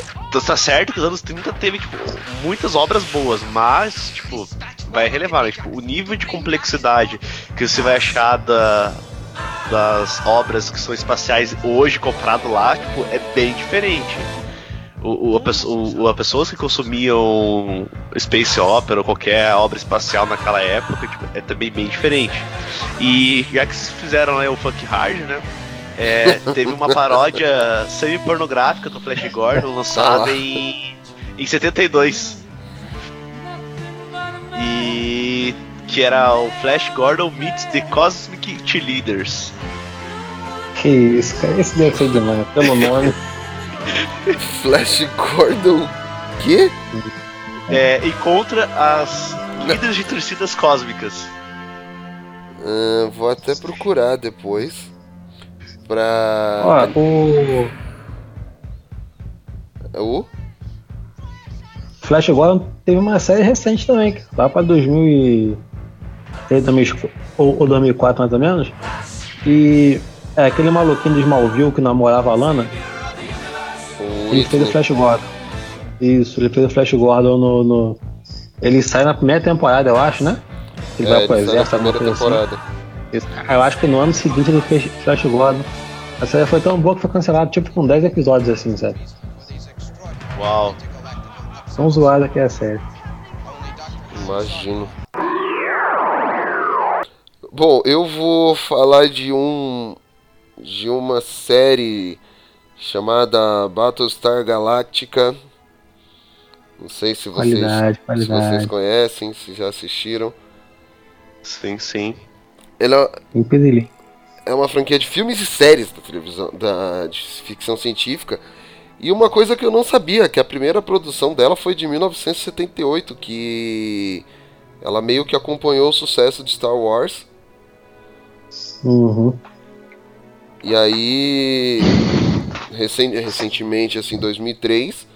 tá certo que nos anos trinta teve, tipo, muitas obras boas, mas, tipo, vai relevar, né? Tipo, o nível de complexidade que você vai achar da, das obras que são espaciais hoje comprado lá, tipo, é bem diferente. O, o, a, o, a pessoas que consumiam space opera ou qualquer obra espacial naquela época, tipo, é também bem diferente. E já que fizeram, né, o Funk Hard, né, é, teve uma paródia semi-pornográfica do Flash Gordon lançada em, em setenta e dois, e que era o Flash Gordon meets the Cosmic Cheerleaders. Que isso, cara, esse deve ser demais, pelo nome. Flash Gordon, o quê? É, encontra as líderes de torcidas cósmicas. Uh, vou até procurar depois. Pra. Ó, ah, o. O? Flash Gordon teve uma série recente também, lá pra dois mil e três ou dois mil e quatro mais ou menos. E é aquele maluquinho do Smallville que namorava a Lana. Ele fez o Flash Gordon. Isso, ele fez o Flash Gordon no, no... Ele sai na primeira temporada, eu acho, né? Ele é, vai pro exército na primeira temporada. Assim. Eu acho que no ano seguinte ele fez Flash Gordon. A série foi tão boa que foi cancelada, tipo, com dez episódios, assim, sabe? Uau. São zoados aqui a série. Imagino. Bom, eu vou falar de um... De uma série... chamada Battlestar Galactica. Não sei se vocês, qualidade, qualidade. se vocês conhecem, se já assistiram. Sim, sim. Ela é uma franquia de filmes e séries da televisão, da, de ficção científica. E uma coisa que eu não sabia, que a primeira produção dela foi de mil novecentos e setenta e oito, que ela meio que acompanhou o sucesso de Star Wars. Uhum. E aí... recentemente, assim, em dois mil e três,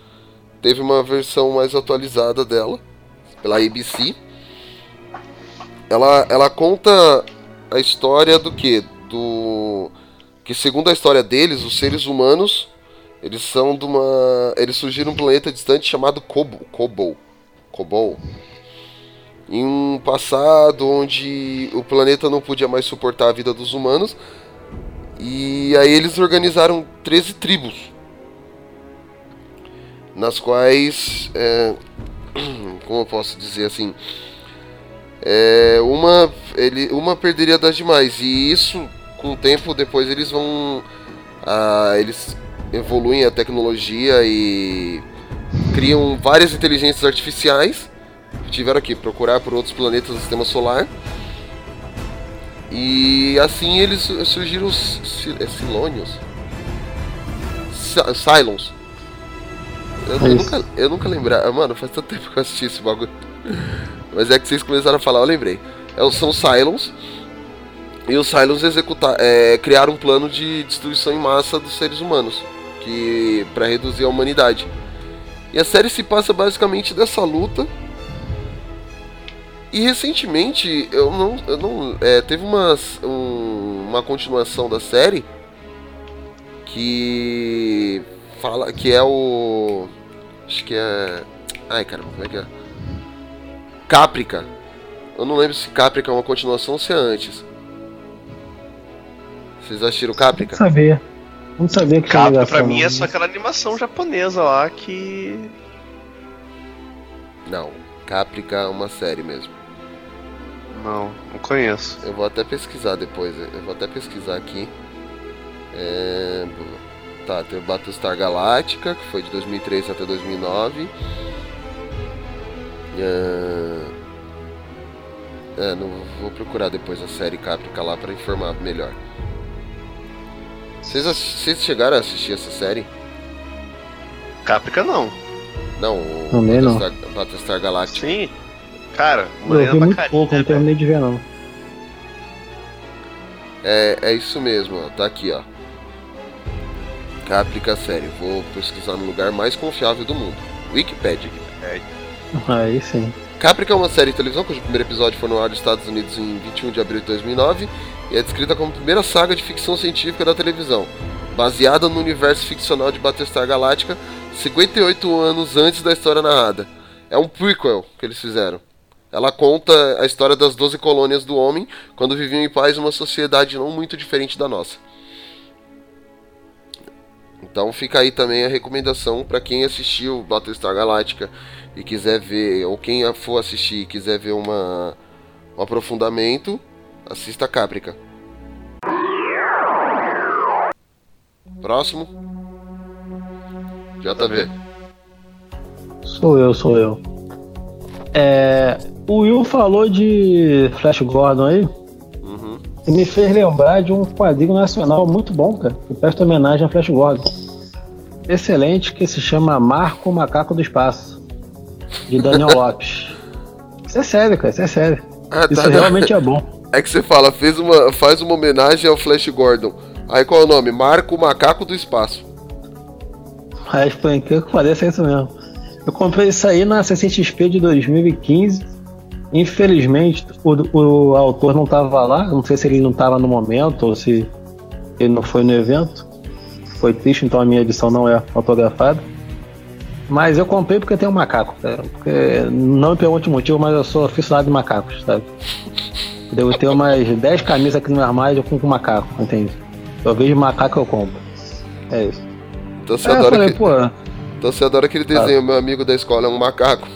teve uma versão mais atualizada dela, pela A B C. Ela, ela conta a história do quê? Do... que segundo a história deles, os seres humanos, eles são de uma... eles surgiram num planeta distante chamado Kobo, Kobo, Kobo. Em um passado onde o planeta não podia mais suportar a vida dos humanos, e aí eles organizaram treze tribos, nas quais, é, como eu posso dizer assim, é, uma, ele, uma perderia das demais, e isso, com o tempo, depois eles vão, ah, eles evoluem a tecnologia e criam várias inteligências artificiais, tiveram que procurar por outros planetas do sistema solar. E assim eles surgiram os Silônios. Cylons. Eu, eu, nunca, eu nunca lembrava. Mano, faz tanto tempo que eu assisti esse bagulho. Mas é que vocês começaram a falar, eu lembrei. É, são Cylons. E os Cylons executar, é, criaram um plano de destruição em massa dos seres humanos, que para reduzir a humanidade. E a série se passa basicamente dessa luta. E recentemente, eu não, eu não é, teve uma, um, uma continuação da série que fala que é o... acho que é... ai, caramba, como é que é? Caprica. Eu não lembro se Caprica é uma continuação ou se é antes. Vocês assistiram Caprica? Não sabia. Não sabia que Caprica pra mim é só aquela animação japonesa lá que... Não, Caprica é uma série mesmo. Não, não conheço. Eu vou até pesquisar depois, eu vou até pesquisar aqui. É... Tá, tem o Battlestar Galactica, que foi de dois mil e três até dois mil e nove. É... É, não, vou procurar depois a série Caprica lá pra informar melhor. Vocês, vocês chegaram a assistir essa série? Caprica não. Não, o também Battlestar, não. Battlestar Galactica. Sim. Cara, uma eu vi muito carinha, pouco, né, não terminei de ver não. É, é isso mesmo, ó, tá aqui, ó. Caprica série. Vou pesquisar no lugar mais confiável do mundo. Wikipedia. É. Aí sim. Caprica é uma série de televisão cujo primeiro episódio foi no ar dos Estados Unidos em vinte e um de abril de dois mil e nove e é descrita como a primeira saga de ficção científica da televisão, baseada no universo ficcional de Battlestar Galactica cinquenta e oito anos antes da história narrada. É um prequel que eles fizeram. Ela conta a história das doze colônias do homem quando viviam em paz uma sociedade não muito diferente da nossa. Então fica aí também a recomendação para quem assistiu Battlestar Galactica e quiser ver, ou quem for assistir e quiser ver uma, um aprofundamento, assista Caprica. Próximo. J V. Sou eu, sou eu. É, o Will falou de Flash Gordon aí. Uhum. E me fez lembrar de um quadrinho nacional muito bom, cara, que presta homenagem a Flash Gordon. Excelente, que se chama Marco, o Macaco do Espaço, de Daniel Lopes. Isso é sério, cara, isso é sério. Ah, isso tá, realmente não. É bom. É que você fala, fez uma, faz uma homenagem ao Flash Gordon. Aí qual é o nome? Marco, o Macaco do Espaço. Mas por incrível que pareça, é isso mesmo. Eu comprei isso aí na C C X P de dois mil e quinze. Infelizmente, o, o autor não estava lá. Não sei se ele não estava no momento ou se ele não foi no evento. Foi triste, então a minha edição não é autografada. Mas eu comprei porque tem um macaco, cara. Porque, não me pergunte o motivo, mas eu sou aficionado de macacos, sabe? Eu tenho umas dez camisas aqui no armário e eu compro um macaco, entende? Eu vejo macaco, eu compro. É isso. Então você, é, adora, falei, que... então, você adora aquele desenho, tá. Meu amigo da escola é um macaco.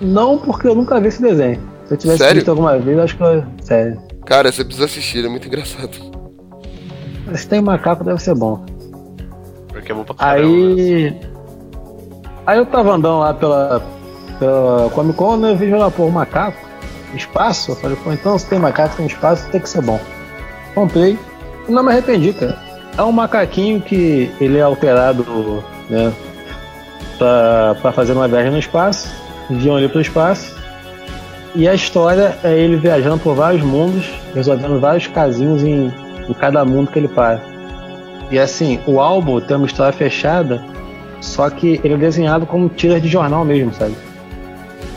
Não, porque eu nunca vi esse desenho. Se eu tivesse Sério? visto alguma vez, eu acho que eu... Sério. Cara, você precisa assistir, é muito engraçado. Mas se tem macaco, deve ser bom. Porque é bom pra caramba. Aí... Né? Aí eu tava andando lá pela, pela Comic Con, né? Eu vi lá, pô, um macaco, espaço. Eu falei, pô, então se tem macaco, tem espaço, tem que ser bom. Comprei e não me arrependi, cara. É um macaquinho que ele é alterado, né, pra, pra fazer uma viagem no espaço. Viam ele pro espaço. E a história é ele viajando por vários mundos, resolvendo vários casinhos em, em cada mundo que ele para. E assim, o álbum tem uma história fechada, só que ele é desenhado como tiras de jornal mesmo, sabe?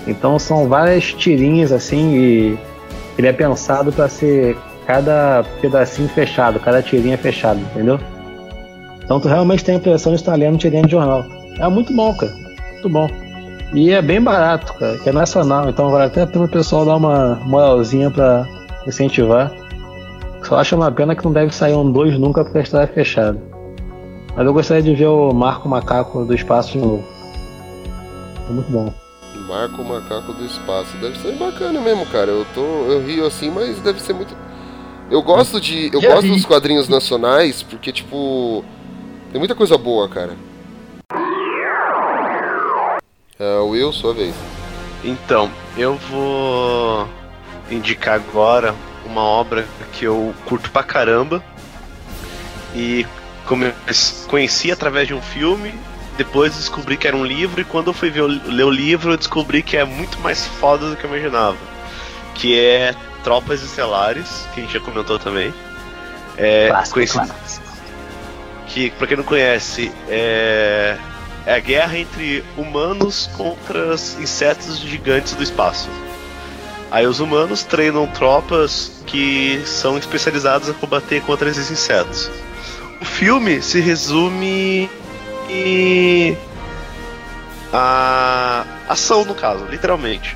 Então são várias tirinhas assim, e ele é pensado para ser cada pedacinho fechado, cada tirinha fechada, entendeu? Então tu realmente tem a impressão de estar lendo tirinha de jornal. É muito bom, cara, muito bom. E é bem barato, cara, que é nacional, então vale até pelo pessoal dar uma moralzinha para incentivar. Só acho uma pena que não deve sair um dois nunca, porque a história é fechada. Mas eu gostaria de ver o Marco Macaco do Espaço de novo. É muito bom. Marco Macaco do Espaço. Deve ser bacana mesmo, cara. Eu, tô, eu rio assim, mas deve ser muito... Eu gosto de... Eu Já gosto vi. dos quadrinhos nacionais, porque, tipo... Tem muita coisa boa, cara. É, Will, sua vez. Então, eu vou... indicar agora... uma obra que eu curto pra caramba e come- conheci através de um filme, depois descobri que era um livro, e quando eu fui ver, ler o livro, eu descobri que é muito mais foda do que eu imaginava, que é Tropas Estelares, que a gente já comentou também. É, clássico, conheci... clássico. Que, pra quem não conhece, é... é a guerra entre humanos contra os insetos gigantes do espaço. Aí os humanos treinam tropas que são especializadas a combater contra esses insetos. O filme se resume em a ação, no caso, literalmente.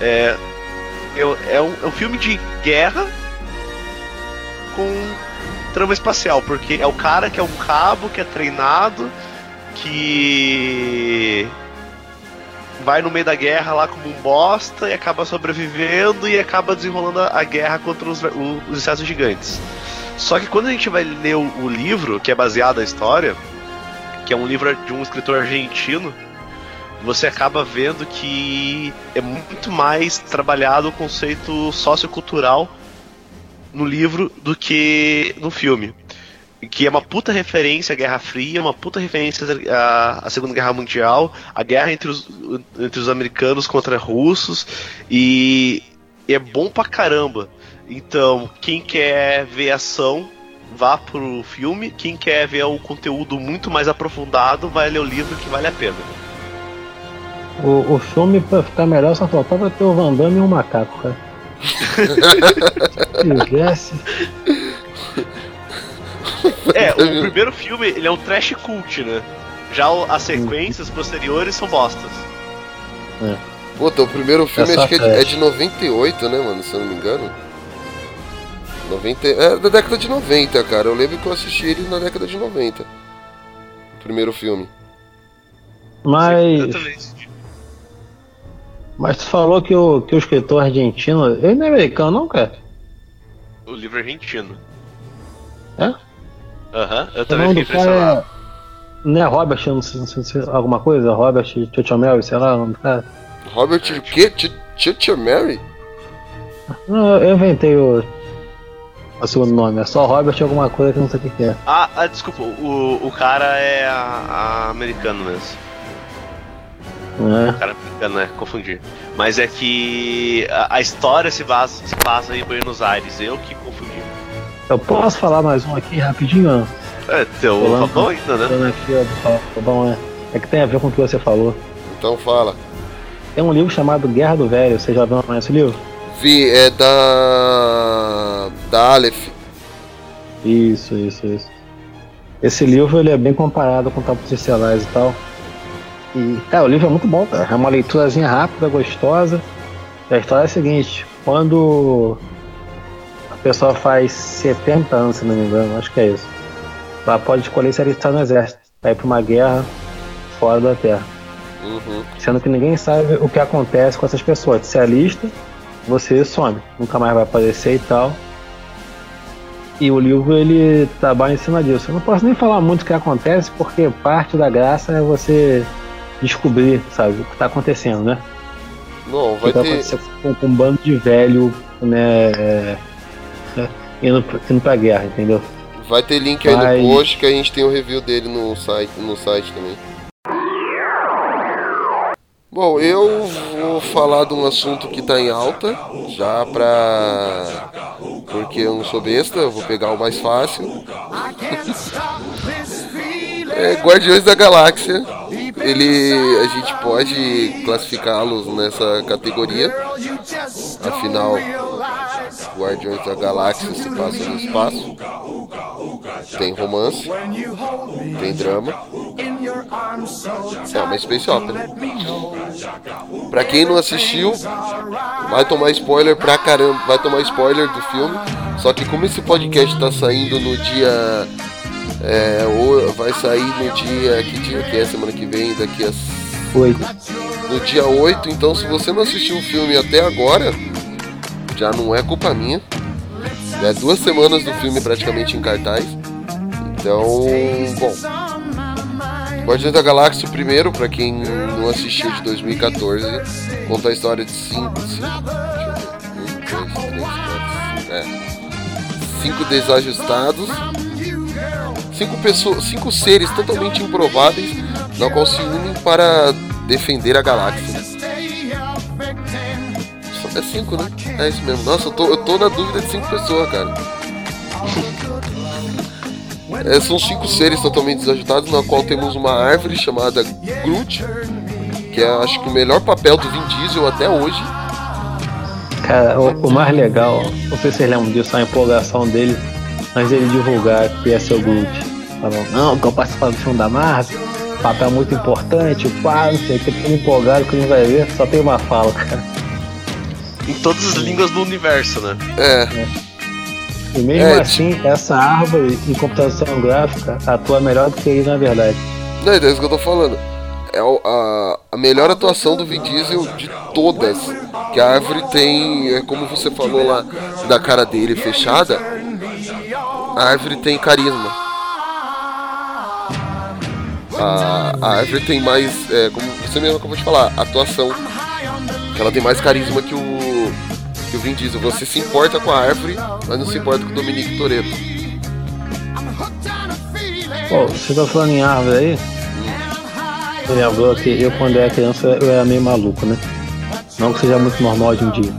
É, é, um, é um filme de guerra com trama espacial, porque é o cara que é um cabo, que é treinado, que... vai no meio da guerra lá como um bosta e acaba sobrevivendo e acaba desenrolando a guerra contra os, os insetos gigantes. Só que quando a gente vai ler o, o livro, que é baseado na história, que é um livro de um escritor argentino, você acaba vendo que é muito mais trabalhado o conceito sociocultural no livro do que no filme. Que é uma puta referência à Guerra Fria, uma puta referência à, à Segunda Guerra Mundial, a guerra entre os, entre os americanos contra russos, e é bom pra caramba. Então, quem quer ver ação, vá pro filme. Quem quer ver um conteúdo muito mais aprofundado, vai ler o livro, que vale a pena. O, o filme, pra ficar melhor, só faltava ter o Van Damme e um macaco, cara. Se tivesse... É, o primeiro filme, ele é um trash cult, né? Já as sequências posteriores são bostas. É. Puta, o primeiro filme acho que é de, é de noventa e oito, né, mano? Se eu não me engano. noventa, é da década de noventa, cara. Eu lembro que eu assisti ele na década de noventa. O primeiro filme. Mas... Mas tu falou que o, que o escritor argentino... Ele não é americano, não, cara? O livro é argentino. É? Aham, uhum, eu também fiquei impressionado. É... Não é Robert, não sei, não sei, não sei, alguma coisa? Robert Churchill, sei lá o nome do cara. Robert o quê? Churchill? Não, eu inventei o... o segundo nome, é só Robert alguma coisa que eu não sei o que é. Ah, ah desculpa, o, o cara é a, a americano mesmo. É. O cara americano, né? Confundi. Mas é que a, a história se, basa, se passa em Buenos Aires, eu que confundi. Eu posso falar mais um aqui rapidinho? É, teu Fabão ainda, né? Fabão, é. É que tem a ver com o que você falou. Então fala. Tem um livro chamado Guerra do Velho, você já viu esse livro? Vi, é da... da Aleph. Isso, isso, isso. Esse livro, ele é bem comparado com Tabus Celestiais e tal. E, cara, o livro é muito bom, cara. É uma leiturazinha rápida, gostosa. E a história é a seguinte, quando... O pessoal faz setenta anos, se não me engano, acho que é isso. Ela pode escolher se ela está no exército, vai para uma guerra fora da terra. Uhum. Sendo que ninguém sabe o que acontece com essas pessoas. Se alista, você some, nunca mais vai aparecer e tal. E o livro, ele trabalha em cima disso. Eu não posso nem falar muito o que acontece, porque parte da graça é você descobrir, sabe, o que está acontecendo, né? Não, vai o que tá acontecendo ter... com um bando de velho, né? É... Indo, indo pra guerra, entendeu? Vai ter link aí Mas... no post que a gente tem o um review dele no site, no site também. Bom, eu vou falar de um assunto que tá em alta, já pra... porque eu não sou besta, eu vou pegar o mais fácil. É Guardiões da Galáxia. Ele, a gente pode classificá-los nessa categoria. Afinal, Guardiões da Galáxia se passa no espaço. Tem romance, tem drama. É uma space opera. Pra quem não assistiu, vai tomar spoiler pra caramba. Vai tomar spoiler do filme. Só que como esse podcast tá saindo no dia... É, ou vai sair no dia, que dia que é, semana que vem, daqui a... oito. No dia oito, então se você não assistiu o filme até agora, já não é culpa minha. Já é duas semanas do filme praticamente em cartaz. Então, bom, Guardiões da Galáxia, o primeiro, pra quem não assistiu, de dois mil e catorze, conta a história de cinco, cinco, cinco, desajustados. Cinco, pessoas, cinco seres totalmente improváveis, na qual se unem para defender a galáxia. É cinco, né? É isso mesmo. Nossa, eu tô, eu tô na dúvida de cinco pessoas, cara. É, são cinco seres totalmente desajustados, na qual temos uma árvore chamada Groot, que é, acho que, o melhor papel do Vin Diesel até hoje. Cara, o, o mais legal, não sei se vocês lembram disso, a empolgação dele, mas ele divulgar que é seu Groot. Não, que eu participava do filme da Marvel, papel muito importante, pá, não sei o que, tô empolgado que não vai ver, só tem uma fala, cara. Em todas as línguas do universo, né? É. é. E mesmo é, assim, tipo... essa árvore em computação gráfica atua melhor do que ele, na verdade. Não, é isso que eu tô falando. é a, a melhor atuação do Vin Diesel de todas. Que a árvore tem, é como você falou lá, da cara dele fechada, a árvore tem carisma. A, a árvore tem mais, é, como você mesmo acabou de falar, atuação. Ela tem mais carisma que o, que o Vin Diesel. Você se importa com a árvore, mas não se importa com o Dominic Toretto. Pô, você tá falando em árvore aí? Hum. Ele falou que eu, quando era criança, eu era meio maluco, né? Não que seja muito normal hoje em dia.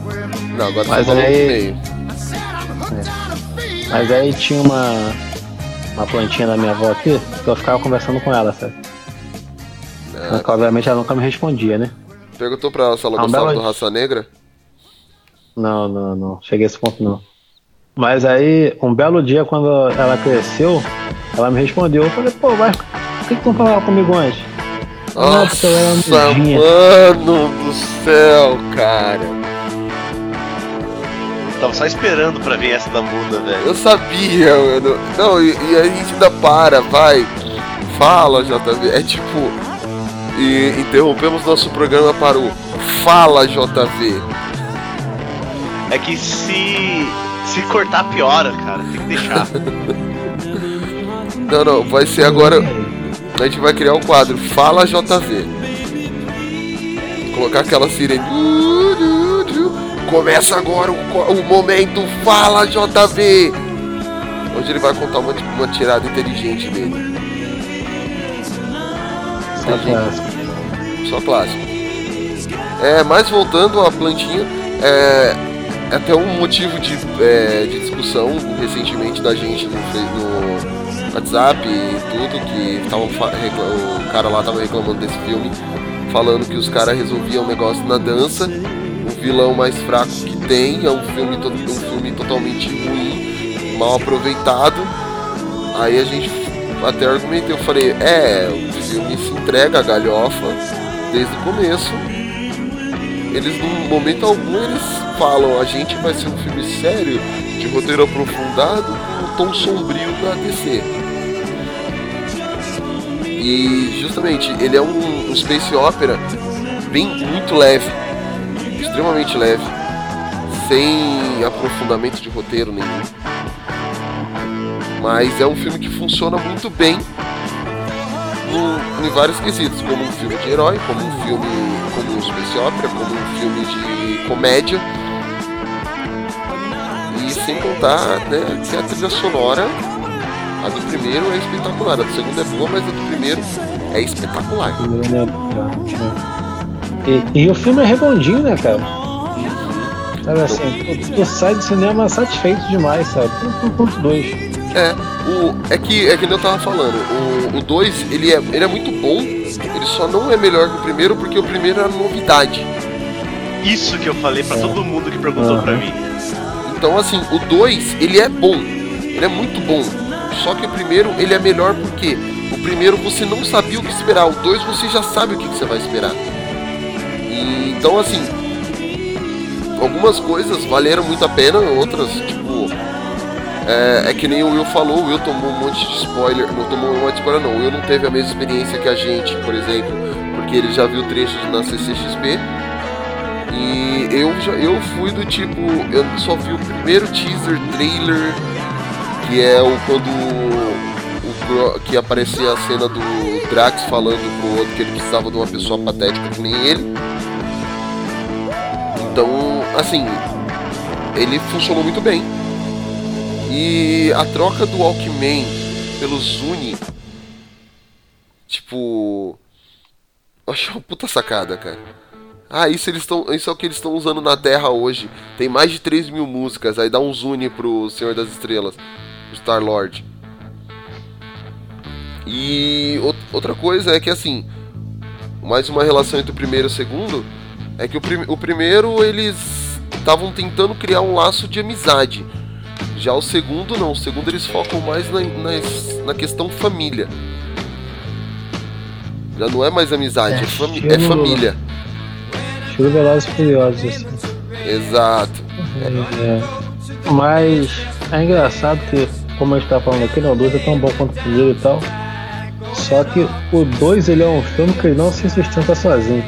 Não, agora mas tá aí... meio. É. Mas aí tinha uma... uma plantinha da minha avó aqui, que eu ficava conversando com ela, sabe? É. Mas, obviamente, ela nunca me respondia, né? Perguntou pra ela se ela ah, gostava bela... do Raça Negra? Não, não, não. Cheguei a esse ponto, não. Mas aí, um belo dia, quando ela cresceu... Ela me respondeu, eu falei, pô, mas por que que tu não falava comigo antes? Nossa, Nossa mano do céu, cara. Eu tava só esperando pra ver essa da muda, velho. Eu sabia, mano. Não, e, e a gente ainda para, vai. Fala, J V. É tipo... E interrompemos nosso programa para o Fala, J V. É que se... Se cortar, piora, cara. Tem que deixar. Não, não, vai ser agora. A gente vai criar um quadro Fala J V. Colocar aquela sirene. Começa agora o, o momento Fala J V, onde ele vai contar uma, uma tirada inteligente dele. Só clássico. Só clássico. É, mas voltando à plantinha, é até um motivo de, é, de discussão recentemente da gente no Facebook, WhatsApp e tudo, que tava, o cara lá tava reclamando desse filme, falando que os caras resolviam o negócio na dança. O vilão mais fraco que tem é um filme, um filme totalmente ruim, mal aproveitado. Aí a gente até argumentei, eu falei, é, o filme se entrega a galhofa desde o começo. Eles, num momento algum, eles falam, a gente vai ser um filme sério, de roteiro aprofundado, um tom sombrio da D C. E justamente ele é um, um space opera bem muito leve, extremamente leve, sem aprofundamento de roteiro nenhum. Mas é um filme que funciona muito bem no, em vários quesitos, como um filme de herói, como um filme, como um space opera, como um filme de comédia. E sem contar, né, que a trilha sonora, a do primeiro é espetacular, a do segundo é boa, mas a do primeiro é espetacular. E, e o filme é redondinho, né, cara? Sabe assim, tu, tu sai do cinema satisfeito demais, sabe? Ponto dois. É, o, é que é que eu tava falando, o dois, ele é, ele é muito bom, ele só não é melhor que o primeiro, porque o primeiro era novidade. Isso que eu falei pra é. todo mundo que perguntou uhum. pra mim. Então assim, o dois, ele é bom, ele é muito bom, só que o primeiro, ele é melhor porque o primeiro você não sabia o que esperar, o dois você já sabe o que você vai esperar. E, então assim, algumas coisas valeram muito a pena, outras, tipo, é, é que nem o Will falou, o Will tomou um monte de spoiler, não tomou um monte de spoiler não, o Will não teve a mesma experiência que a gente, por exemplo, porque ele já viu trechos na C C X P. E eu, já, eu fui do tipo, eu só vi o primeiro teaser, trailer, que é o quando o, o, que aparecia a cena do Drax falando pro outro que ele precisava de uma pessoa patética que nem ele. Então, assim, ele funcionou muito bem. E a troca do Walkman pelo Zuni, tipo, eu achei uma puta sacada, cara. Ah, isso, eles tão, isso é o que eles estão usando na Terra hoje. Tem mais de três mil músicas. Aí dá um zune pro Senhor das Estrelas, Star-Lord. E outra coisa é que, assim, mais uma relação entre o primeiro e o segundo, é que o, prim- o primeiro eles estavam tentando criar um laço de amizade. Já o segundo não. O segundo eles focam mais na, na, na questão família. Já não é mais amizade, é, fami- é família. Estilo Velozes e Furiosos, assim. Exato. É, é. Mas é engraçado que, como a gente tá falando aqui, não, o dois é tão bom quanto o primeiro e tal. Só que o dois, ele é um filme que ele não se sustenta sozinho.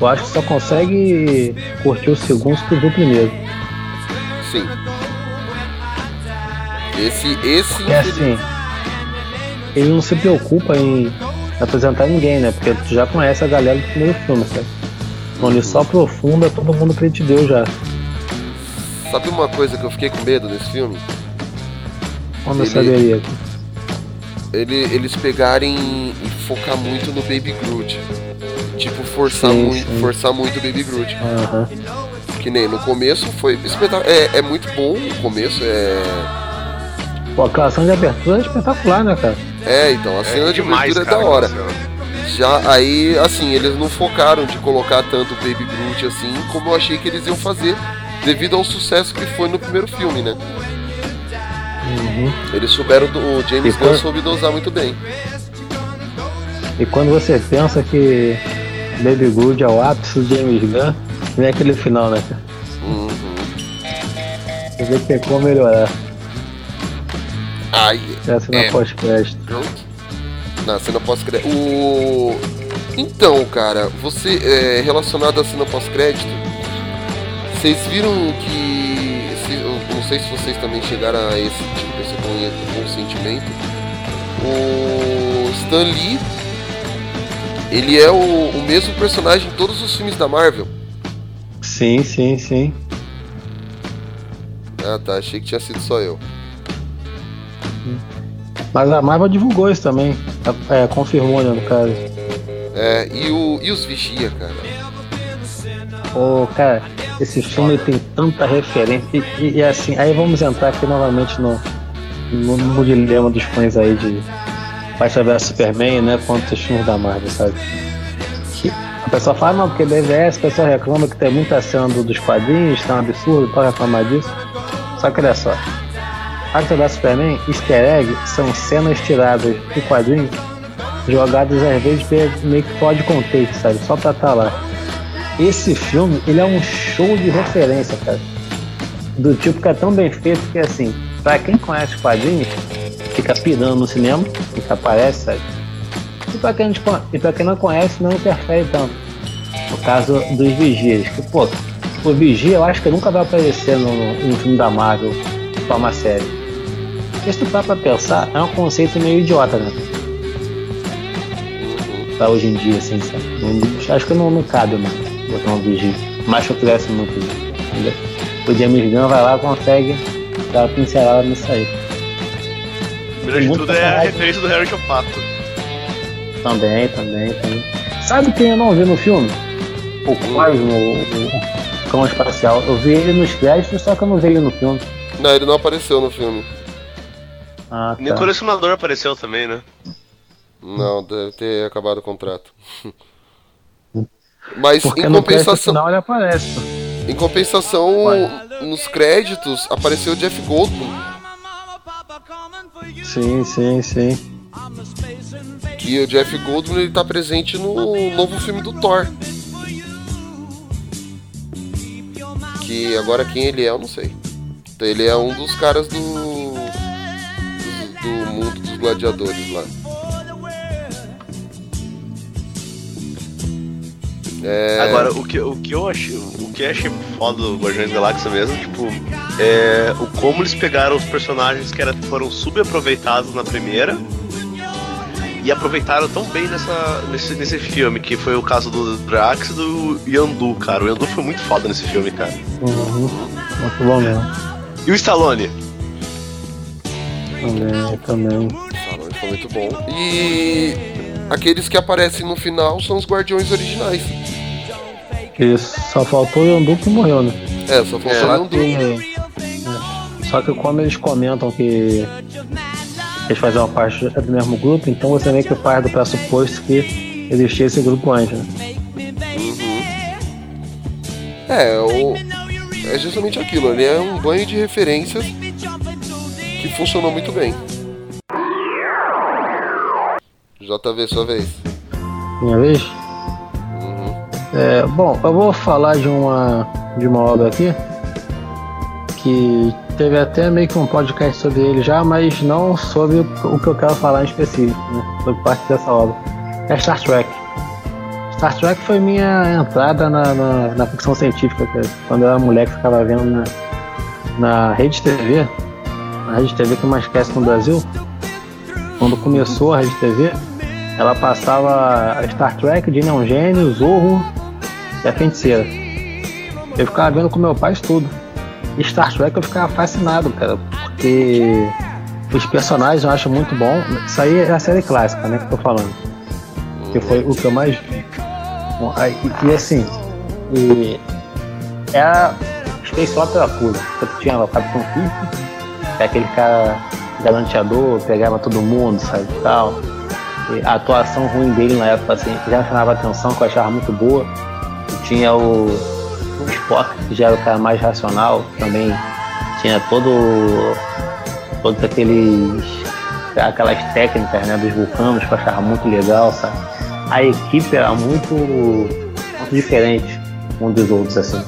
Eu acho que só consegue curtir o segundo se tu viu o primeiro. Sim. Esse, esse... Porque, assim, ele não se preocupa em apresentar ninguém, né? Porque tu já conhece a galera do primeiro filme, sabe? Então ele só aprofunda todo mundo que ele te deu já. Sabe uma coisa que eu fiquei com medo desse filme? Como ele... eu saberia? Ele, eles pegarem e focar muito no Baby Groot. Tipo, forçar, sim, muito, sim. forçar muito o Baby Groot. Uhum. Que nem no começo foi espetacular. É, é muito bom o começo, é... Pô, a canção de abertura é espetacular, né, cara? É, então, a cena é de demais, abertura cara, é da hora. Já aí, assim, eles não focaram de colocar tanto o Baby Groot assim como eu achei que eles iam fazer devido ao sucesso que foi no primeiro filme, né? Uhum. Eles souberam, o James Gunn soube dosar muito bem. E quando você pensa que Baby Groot é o ápice do James Gunn, vem aquele final, né, cara? Uhum. Você vê que tem como melhorar. Ai, essa é na pós-crédito. Na cena pós-crédito. O... Então, cara, você é, relacionado à cena pós-crédito, vocês viram que... Não sei se vocês também chegaram a esse tipo de consentimento. O Stan Lee, ele é o, o mesmo personagem em todos os filmes da Marvel. Sim, sim, sim. Ah tá, achei que tinha sido só eu. Mas a Marvel divulgou isso também. É, confirmou, né, no caso. É, e, o, e os Vigia, cara? Ô, oh, cara... Esse filme tem tanta referência e, e, e assim, aí vamos entrar aqui novamente no, no, no dilema dos fãs aí de Batman versus Superman, né, quanto os filmes da Marvel, sabe? Que a pessoa fala, não, porque B V S, a pessoa reclama que tem muita cena do, dos quadrinhos, tá um absurdo, pode reclamar disso. Só que olha só, Batman versus Superman, easter egg, são cenas tiradas do quadrinho, jogadas às vezes meio que pode contexto, sabe? Só pra estar lá. Esse filme, ele é um show de referência, cara. Do tipo que é tão bem feito que, assim, pra quem conhece os quadrinhos, fica pirando no cinema, fica aparece, sabe? E pra, quem, e pra quem não conhece, não interfere tanto. No caso dos Vigias, que, pô, o Vigia eu acho que nunca vai aparecer no, no filme da Marvel, de forma séria. Porque se tu parar pra pensar, é um conceito meio idiota, né? Pra hoje em dia, assim, sabe? Não, acho que não, não cabe, mano. Botar um vigia, mas se eu tivesse muito, entendeu? O James Gunn vai lá e consegue dar uma pincelada nisso aí. Primeiro de tudo é a referência do Harry Pato. Também, também, também. Sabe quem eu não vi no filme? O Cosmo, o Cão Espacial. Eu vi ele nos créditos, só que eu não vi ele no filme. Não, ele não apareceu no filme. Ah, tá. Nem o colecionador apareceu também, né? Não, deve ter acabado o contrato. Mas porque em compensação, no final ele aparece. Em compensação, vai. Nos créditos apareceu o Jeff Goldblum. Sim, sim, sim. E o Jeff Goldblum, ele tá presente no novo filme do Thor. Que agora quem ele é, eu não sei. Ele é um dos caras do do, do mundo dos gladiadores lá. É... Agora, o que, o que eu achei, o que eu achei foda do Guardiões da Galáxia mesmo, tipo, é o como eles pegaram os personagens que era, foram subaproveitados na primeira e aproveitaram tão bem nessa, nesse, nesse filme, que foi o caso do Drax e do Yandu, cara. O Yandu foi muito foda nesse filme, cara. Uhum. Muito bom mesmo. E o Stallone? Também, também. O Stallone foi muito bom. E aqueles que aparecem no final são os Guardiões originais. Isso, só faltou o Yandu que morreu, né? É, só faltou é, o Yandu. Que... É. Só que como eles comentam que eles fazem uma parte do mesmo grupo, então você meio que parte do pressuposto que existia esse grupo antes, né? Uhum. É, o... é justamente aquilo, ele é um banho de referências que funcionou muito bem. J V, sua vez. Minha vez? Uhum. É, bom, eu vou falar de uma, de uma obra aqui que teve até meio que um podcast sobre ele já, mas não sobre o que eu quero falar em específico, né, sobre parte dessa obra. É Star Trek. Star Trek foi minha entrada na, na, na ficção científica, cara. Quando eu era moleque, ficava vendo na, na Rede T V, na Rede T V que mais cresce no Brasil. Quando começou a Rede T V, ela passava Star Trek, Dino é um Gênio, Zorro e a Feiticeira. Eu ficava vendo com meu pai isso tudo. E Star Trek eu ficava fascinado, cara, porque os personagens eu acho muito bom. Isso aí é a série clássica, né, que eu tô falando, que foi o que eu mais vi. Bom, aí, e assim, e era Space Opera pura. Eu tinha o Capitão Kirk, é aquele cara galanteador, pegava todo mundo, sabe, e tal. E a atuação ruim dele na época, assim, já me chamava atenção, que eu achava muito boa. E tinha o, o Spock, que já era o cara mais racional, também tinha todo, todos aqueles, aquelas técnicas, né, dos vulcanos, que eu achava muito legal, sabe. A equipe era muito, muito diferente um dos outros, assim.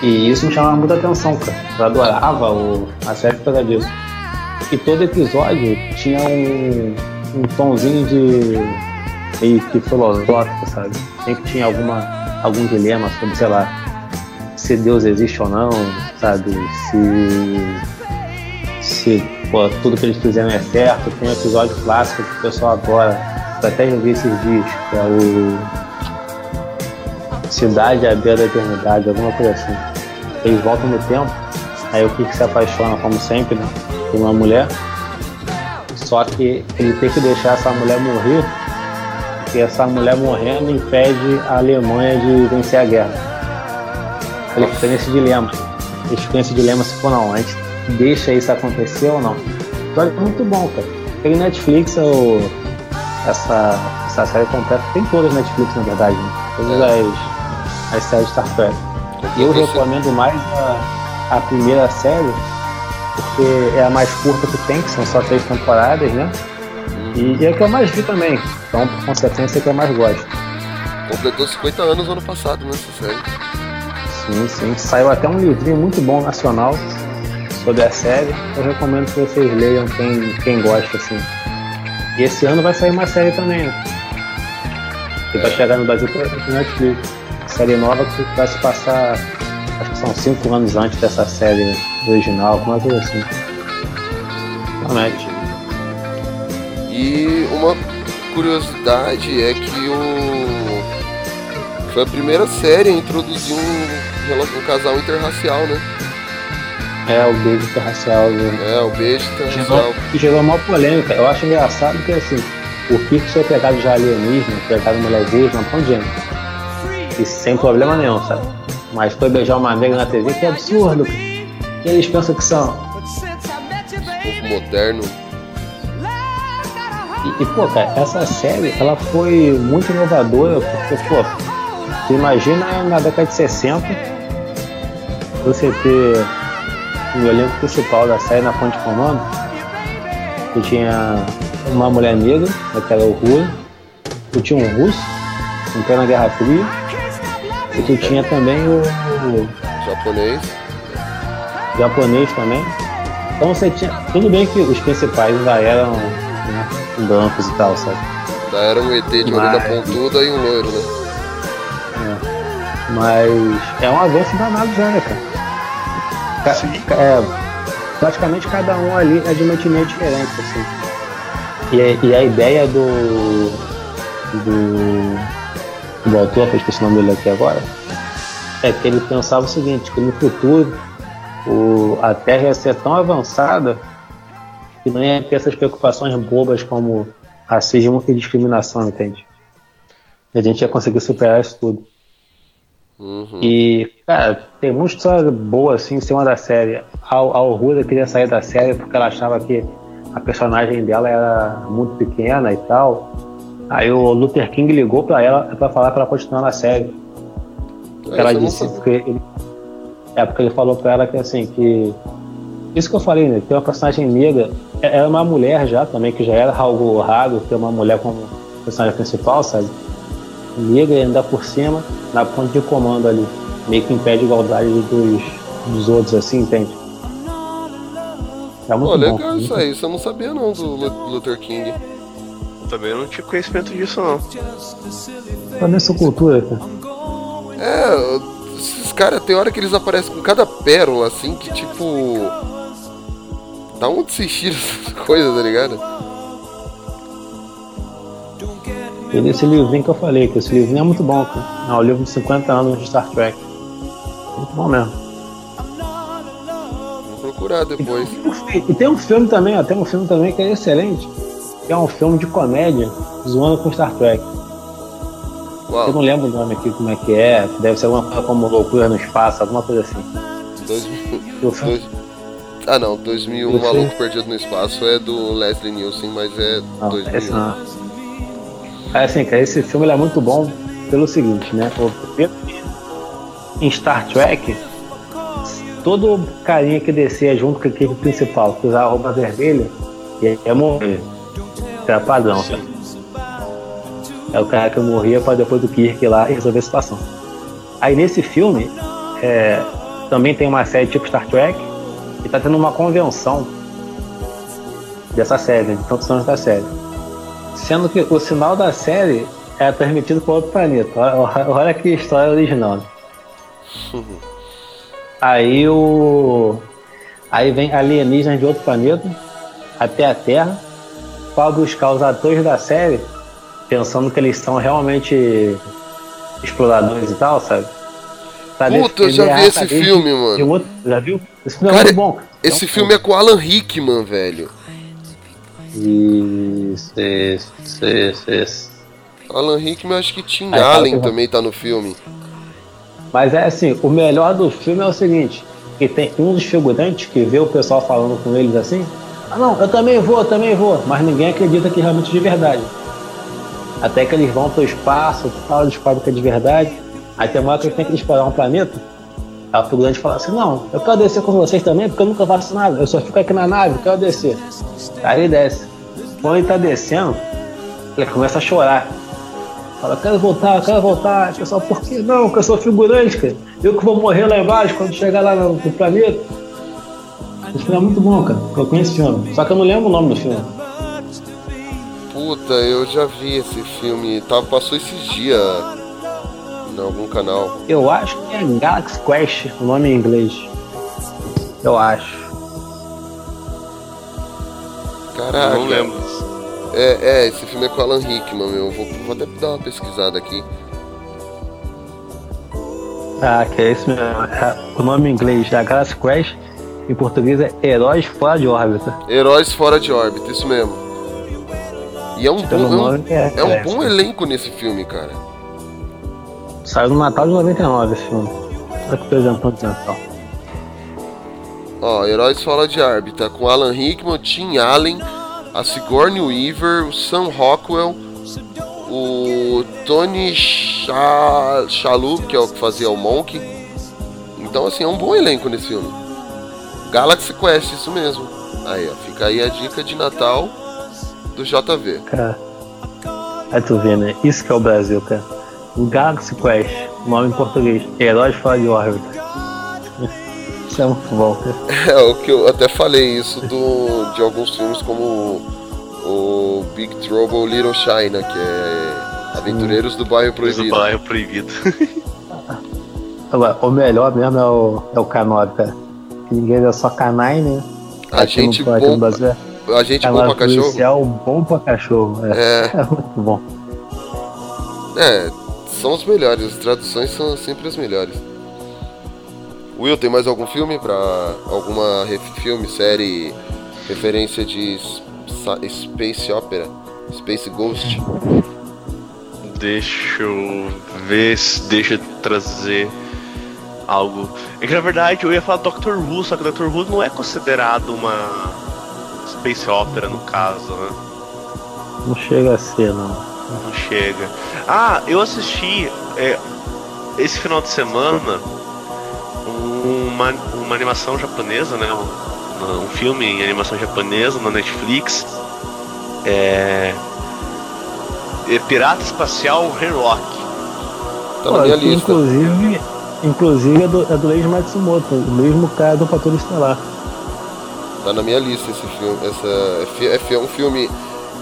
E isso me chamava muita atenção, cara. Eu adorava o, a série por causa disso. E todo episódio tinha um, um tomzinho de, de filosófico, sabe? Sempre tinha alguma, algum dilema sobre, sei lá, se Deus existe ou não, sabe? Se, se pô, tudo que eles fizeram é certo. Tem um episódio clássico que o pessoal adora, eu até joguei esses dias, que é o Cidade à Beira da Eternidade, alguma coisa assim. Eles voltam no tempo, aí o Kirk se apaixona, como sempre, né, por uma mulher. Só que ele tem que deixar essa mulher morrer, porque essa mulher morrendo impede a Alemanha de vencer a guerra. Ele fica nesse dilema. Ele fica nesse dilema se for não, a gente deixa isso acontecer ou não. Então é muito bom, cara. Tem Netflix, ou essa, essa série completa, tem todas as Netflix, na verdade, né? Todas as, as séries de Star Trek. Eu recomendo mais a, a primeira série, porque é a mais curta que tem, que são só três temporadas, né? E, e é a que eu mais vi também. Então, por consequência, é a que eu mais gosto. Completou cinquenta anos ano passado nessa série. Sim, sim. Saiu até um livrinho muito bom nacional sobre a série. Eu recomendo que vocês leiam, quem, quem gosta, assim. E esse ano vai sair uma série também, né? Que vai chegar no Brasil pela Netflix. Série nova que vai se passar, acho que são cinco anos antes dessa série original, alguma coisa assim. Realmente. E uma curiosidade é que o... foi a primeira série a introduzir um, um casal interracial, né? É, o beijo interracial. É, o beijo interracial. Que gerou uma polêmica. Eu acho engraçado que, assim, o Kirk tinha pegado já alienígena, pegado mulher virgem, um pão de gente. E sem problema nenhum, sabe? Mas foi beijar uma negra na T V, que é absurdo. Quem eles pensam que são? Povo moderno. E, e, pô, cara, essa série, ela foi muito inovadora, porque, pô, tu imagina na década de sessenta, você ter o elenco principal da série na Ponte Comando, que tinha uma mulher negra, que era o Rua, tu tinha um russo, um pé na Guerra Fria, e tu tinha também o, o japonês, japonês também. Então você tinha, tudo bem que os principais já eram, né, brancos e tal, sabe? Já era um E T de orelha pontuda e um loiro, né? É. Mas é um avanço danado já, né, cara? Sim. É, praticamente cada um ali é de uma etnia diferente, assim. E, e a ideia do, do, do autor, que eu esqueci o nome dele aqui agora, é que ele pensava o seguinte, que no futuro o, a Terra ia ser tão avançada que não ia ter essas preocupações bobas como racismo e discriminação, entende? E a gente ia conseguir superar isso tudo. Uhum. E, cara, tem muita história boa, assim, em cima da série. A, a Uhura queria sair da série porque ela achava que a personagem dela era muito pequena e tal. Aí o Luther King ligou pra ela pra falar pra ela continuar na série. É, ela disse, porque ele, é porque ele falou pra ela que, assim, que isso que eu falei, né, que é uma personagem negra, era uma mulher já também, que já era algo raro ter uma mulher como personagem principal, sabe? Negra e andar por cima na ponte de comando ali, meio que impede a igualdade dos, dos outros, assim, entende? Tá muito oh, legal bom. Isso aí, isso eu não sabia não do Luther King. Também não tinha conhecimento disso não. Tá nessa cultura, cara. É, esses caras tem hora que eles aparecem com cada pérola assim que tipo. Da onde se tira essas coisas, tá ligado? Tem esse livrinho que eu falei, que esse livrinho é muito bom, cara. É o livro de cinquenta anos de Star Trek. Muito bom mesmo. Vou procurar depois. E, e tem um filme também, ó, tem um filme também que é excelente. Que é um filme de comédia zoando com Star Trek. Uau. Eu não lembro o nome aqui, como é que é. Deve ser alguma coisa como Loucura no Espaço, alguma coisa assim. Dois, dois, ah não, dois mil e um, dois, Maluco seis. Perdido no Espaço é do Leslie Nielsen, mas é não, dois mil e um. Esse não. É assim, cara, esse filme ele é muito bom pelo seguinte, né? Em Star Trek, todo carinha que descia junto com a equipe principal, que usava a roupa vermelha, ia morrer. Era padrão, cara. É o cara que morria para depois do Kirk ir lá e resolver a situação. Aí nesse filme é, também tem uma série tipo Star Trek e tá tendo uma convenção dessa série, de tantos anos da série. Sendo que o sinal da série é transmitido para outro planeta. Olha, olha que história original. Uhum. Aí o. Aí vem alienígenas de outro planeta até a Terra para buscar os atores da série, pensando que eles são realmente exploradores e tal, sabe? Pra Puta, eu já vi esse filme, de, mano. De outro, já viu? Esse filme Cara, é muito bom. Esse é um filme bom. É com o Alan Rickman, velho. Isso, isso, isso, isso. Alan Rickman, acho que Tim Aí, Allen tá também tá no filme. Mas é assim, o melhor do filme é o seguinte, que tem um dos figurantes que vê o pessoal falando com eles assim, ah não, eu também vou, eu também vou, mas ninguém acredita que realmente é de verdade. Até que eles vão pro espaço, falam, descobrem que é de verdade. Aí tem uma hora que eles têm que explorar um planeta. Aí o figurante fala assim, não, eu quero descer com vocês também, porque eu nunca faço nada, eu só fico aqui na nave, eu quero descer. Aí ele desce. Quando ele tá descendo, ele começa a chorar. Fala, quero voltar, quero voltar. O pessoal, por que não? Porque eu sou figurante, cara. Eu que vou morrer lá embaixo quando chegar lá no, no planeta. Esse filme é muito bom, cara. Eu conheço esse filme. Só que eu não lembro o nome do filme. Puta, eu já vi esse filme. Tá, passou esses dias em algum canal. Eu acho que é Galaxy Quest, o nome em inglês. Eu acho. Caraca. Eu não lembro. É, é, esse filme é com o Alan Rickman, meu. Vou, vou até dar uma pesquisada aqui. Ah, que é esse mesmo. O nome em inglês é Galaxy Quest. Em português é Heróis Fora de Órbita. Heróis Fora de Órbita, isso mesmo. E é um, bom, nome, é, é um é. bom elenco nesse filme, cara. Saiu no Natal de noventa e nove esse filme. Só que apresentou de Natal. Ó, Heróis Fora de Órbita, com Alan Rickman, Tim Allen, a Sigourney Weaver, o Sam Rockwell, o Tony Shalhoub, que é o que fazia o Monk. Então, assim, é um bom elenco nesse filme. Galaxy Quest, isso mesmo. Aí, ó, fica aí a dica de Natal do J V. Cara, aí tu vê, né? Isso que é o Brasil, cara. O Galaxy Quest, nome em português, Heróis Fora de Órbita. Isso é muito bom, cara. É, o que eu até falei isso do, de alguns filmes como o, o Big Trouble Little China, que é Aventureiros hum. do Bairro Proibido. Do Bairro Proibido. Agora, o melhor mesmo é o, é o Canório, cara. Ninguém é só canai, né? A aqui gente no, bom, no a gente bom pra cachorro. Policial bom pra cachorro. É. É. É muito bom. É, são os melhores. As traduções são sempre as melhores. Will, tem mais algum filme pra... Alguma ref- filme, série, referência de Space Opera? Space Ghost? Deixa eu ver, deixa eu trazer... algo. É que na verdade eu ia falar Doctor Who, só que Doctor Who não é considerado uma space opera no caso, né? Não chega a ser, não. Não chega. Ah, eu assisti é, esse final de semana uma, uma animação japonesa, né? Um, um filme em animação japonesa na Netflix. É, é Pirata Espacial Renrock. Tá na minha lista. Inclusive. Inclusive é do, é do Leiji Matsumoto, o mesmo cara do Patrulha Estelar. tá na minha lista esse filme. Essa, é um filme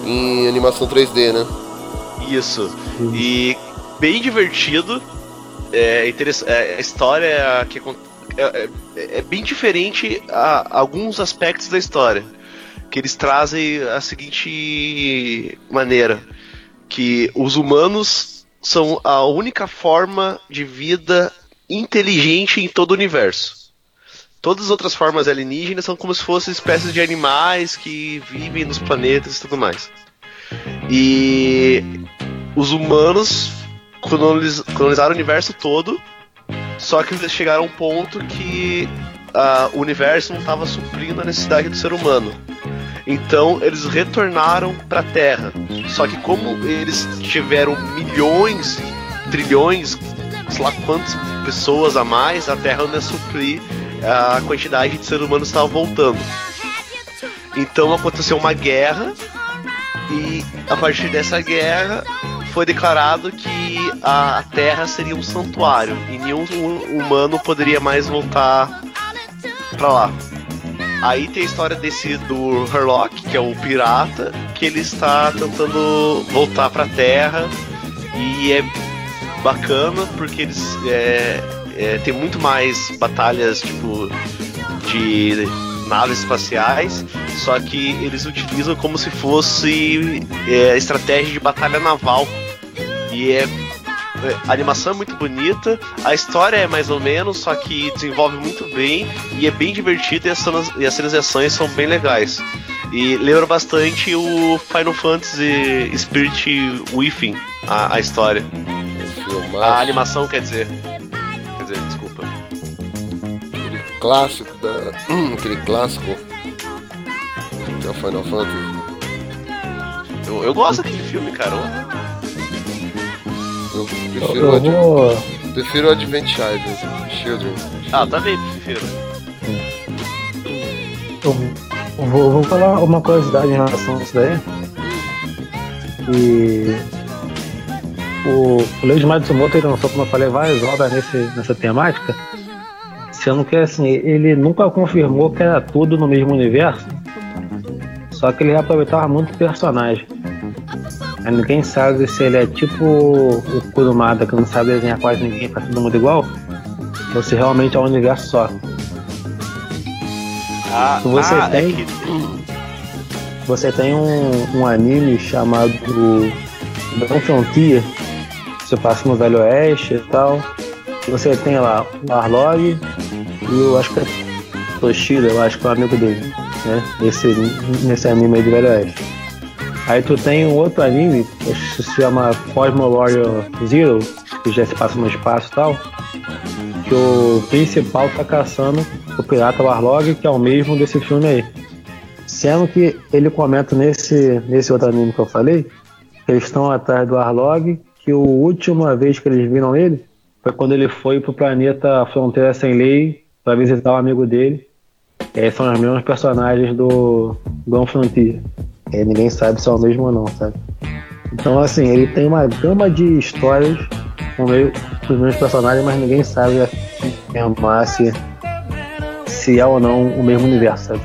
em animação três D, né? Isso. E bem divertido. É interessante. É, a história que é, é, é bem diferente a alguns aspectos da história que eles trazem a seguinte maneira: que os humanos são a única forma de vida inteligente em todo o universo. Todas as outras formas alienígenas são como se fossem espécies de animais que vivem nos planetas e tudo mais. E os humanos colonizaram o universo todo, só que eles chegaram a um ponto que uh, o universo não estava suprindo a necessidade do ser humano. Então eles retornaram para a Terra. Só que como eles tiveram milhões, trilhões, sei lá quantas pessoas a mais, a Terra não ia suprir a quantidade de seres humanos que estavam voltando. Então aconteceu uma guerra, e a partir dessa guerra foi declarado que a Terra seria um santuário e nenhum humano poderia mais voltar pra lá. Aí tem a história desse do Herlock, que é o pirata, que ele está tentando voltar pra Terra, e é bacana porque eles é, é, tem muito mais batalhas tipo de naves espaciais, só que eles utilizam como se fosse é, estratégia de batalha naval. E é, a animação é muito bonita, a história é mais ou menos, só que desenvolve muito bem e é bem divertido, e as cenas, e as cenas de ações são bem legais. E lembra bastante o Final Fantasy Spirit Within, a, a história. A animação, quer dizer. Quer dizer, desculpa. Aquele clássico da. Aquele clássico. Que é o Final Fantasy. Eu, eu gosto daquele filme, cara. Eu prefiro, eu, eu ad... vou... prefiro Advent Children. Ah, também prefiro. Eu vou, vou falar uma curiosidade em relação a isso daí. E. O Leiji Matsumoto, ele lançou, como eu falei, várias obras nesse, nessa temática, sendo que assim, ele nunca confirmou que era tudo no mesmo universo, só que ele aproveitava muito o personagem. Aí ninguém sabe se ele é tipo o Kurumada, que não sabe desenhar quase ninguém, faz todo mundo igual, ou se realmente é um universo só. Ah, você, ah, tem, é que... você tem um, um anime chamado Não Frontier, você passa no Velho Oeste e tal. Você tem lá o Arlog e eu acho que é Toshida, eu acho que é o amigo dele, né? Esse, nesse anime aí do Velho Oeste. Aí tu tem um outro anime que se chama Cosmo Warrior Zero, que já se passa no espaço e tal, que o principal tá caçando o pirata Arlog, que é o mesmo desse filme aí. Sendo que ele comenta nesse, nesse outro anime que eu falei, eles estão atrás do Arlog, que a última vez que eles viram ele foi quando ele foi pro planeta Fronteira Sem Lei para visitar o amigo dele. E aí são os mesmos personagens do Gone Frontier. E aí ninguém sabe se é o mesmo ou não, sabe? Então, assim, ele tem uma gama de histórias com, meio, com os mesmos personagens, mas ninguém sabe afirmar se, se é ou não o mesmo universo, sabe?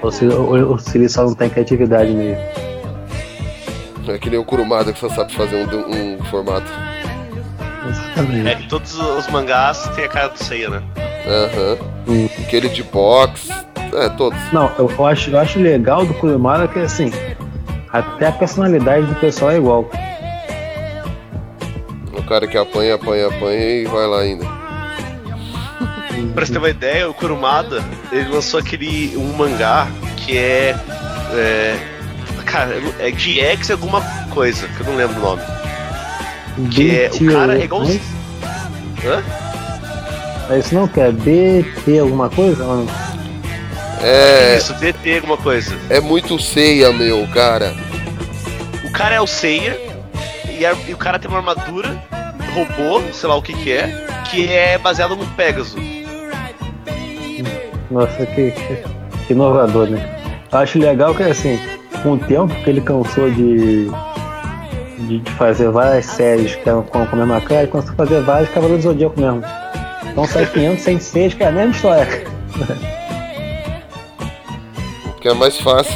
Ou se, ou, ou se ele só não tem criatividade mesmo. É que nem o Kurumada, que só sabe fazer um, um formato. Exatamente. É que todos os mangás têm a cara do Seiya, né? Aham. Uhum. Hum. Aquele de box, é, todos. Não, eu, eu, acho, eu acho legal do Kurumada que, assim, até a personalidade do pessoal é igual. O cara que apanha, apanha, apanha e vai lá ainda. Pra você ter uma ideia, o Kurumada, ele lançou aquele, um mangá que é... é... cara, é G X alguma coisa, que eu não lembro o nome. Que é, o cara é igualzinho. Hã? É isso não, que é B T alguma coisa? Mano? É... isso, B T alguma coisa. É muito Seiya, meu, cara. O cara é o Seiya, e, a, e o cara tem uma armadura, robô, sei lá o que que é, que é baseado no Pégaso. Nossa, que, que inovador, né? Eu acho legal que é assim... com o tempo que ele cansou de, de, de fazer várias séries que eram com a mesma cara, ele começou a fazer vários Cavaleiros do Zodíaco mesmo. Então sai quinhentos, cento e seis, que é a mesma história. que é mais fácil.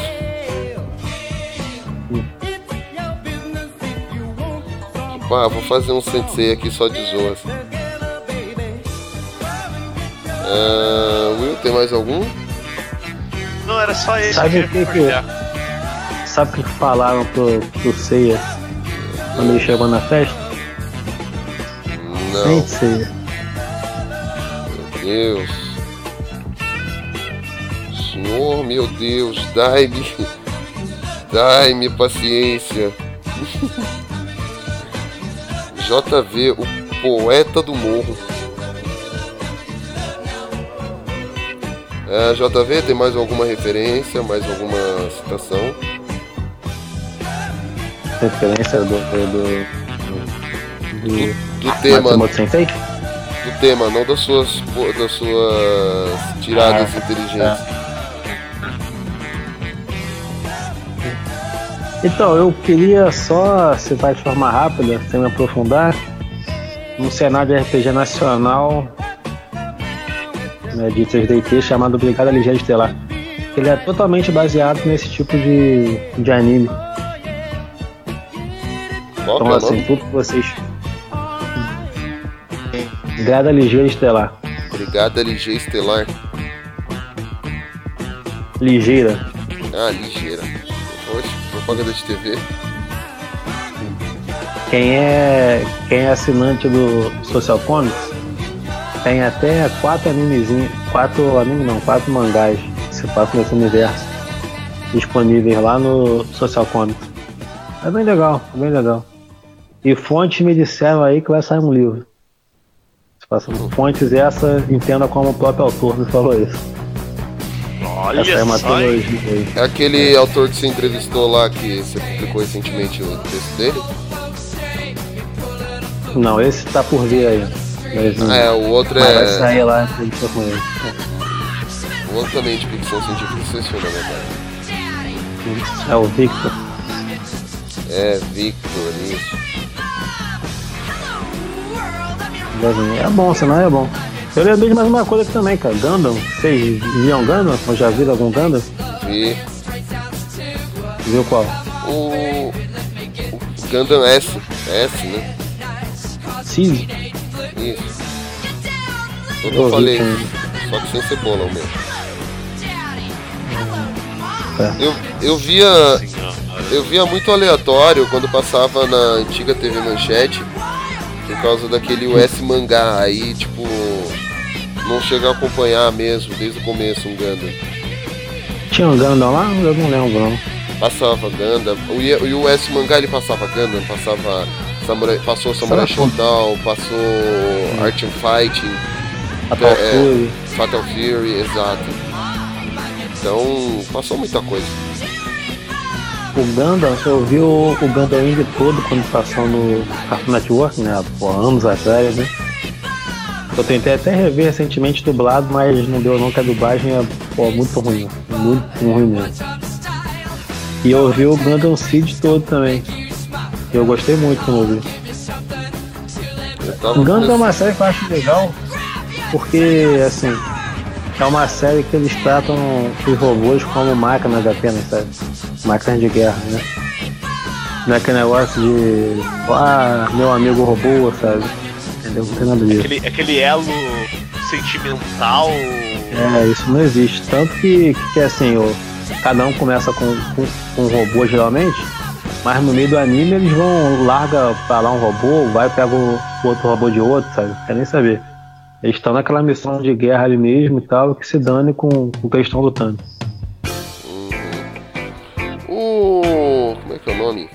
Tipo, ah, vou fazer um sensei aqui só de zoas. Ah, Will, tem mais algum? Não, era só ele. Sabe o que que, sabe que falaram pro, pro Seiya quando ele chegou na festa? Não. Sente, Seiya. Meu Deus. Senhor, meu Deus, dai-me, dai-me paciência. J V, o poeta do morro. É, J V, tem mais alguma referência, mais alguma citação? Referência do... do, do, do, do tema... Do tema, não das suas, das suas tiradas ah, inteligentes. Tá. Então, eu queria só citar de forma rápida, sem me aprofundar, um cenário de R P G nacional, né, de três D T, chamado Brigada Ligeira Estelar. Ele é totalmente baseado nesse tipo de, de anime. Bom, então, assim, nome? Tudo que vocês... Brigada Ligeira Estelar. Brigada Ligeira Estelar. Ligeira. Ah, ligeira. Poxa. Propaganda de T V. Quem é, quem é assinante do Social Comics tem até quatro animezinhos, quatro anime não, quatro mangás que se passam nesse universo disponíveis lá no Social Comics. É bem legal, bem legal. E fontes me disseram aí que vai sair um livro. Se passam fontes essa, entenda como o próprio autor me falou isso. Olha só. É uma é aquele autor que você entrevistou lá, que você publicou recentemente o texto dele? Não, esse tá por vir aí. Mas, é, o outro é... vai sair lá, a gente tá com ele. O outro também de ficção científica, se você olhar, né? É o Victor. É, Victor, isso. É bom, senão é bom. Eu lembrei de mais uma coisa aqui também, cara. Gundam. Vocês viam Gundam? Ou já viram algum Gundam? Vi. Viu qual? O... o Gundam S. S, né? Sim. Isso. Eu não falei. Só que sem cebola, o meu. É. Eu, eu via... Eu via muito aleatório quando passava na antiga T V Manchete. Por causa daquele U S mangá aí, tipo... não chegar a acompanhar mesmo, desde o começo, um Gundam. Tinha um Gundam lá? Eu não lembro, não. Passava Gundam. O U S mangá, ele passava Gundam, passava Samurai, passou Samurai Shodown, passou hum. Art and Fighting, Fatal, é, Fury. Fatal Fury, exato. Então, passou muita coisa. O Gundam, eu vi o, o Gundam ainda todo quando passou no Cartoon Network, né, há anos atrás, né. Eu tentei até rever recentemente dublado, mas não deu não, que a dublagem é pô, muito ruim, muito ruim mesmo. E eu vi o Gundam Seed todo também, eu gostei muito quando eu vi. Gundam é uma série que eu acho legal, porque assim, é uma série que eles tratam os robôs como máquinas apenas, sabe? Máquinas de guerra, né? Não é aquele negócio de, ah, meu amigo robô, sabe? Entendeu? Não tem nada disso. Aquele, aquele elo sentimental. É, isso não existe. Tanto que, que assim, ó, cada um começa com, com, com um robô geralmente, mas no meio do anime eles vão, larga pra lá um robô, vai, pega o, o outro robô de outro, sabe? Não quer nem saber. Eles estão naquela missão de guerra ali mesmo e tal, que se dane com, com o que eles estão lutando. O... como é que é o nome?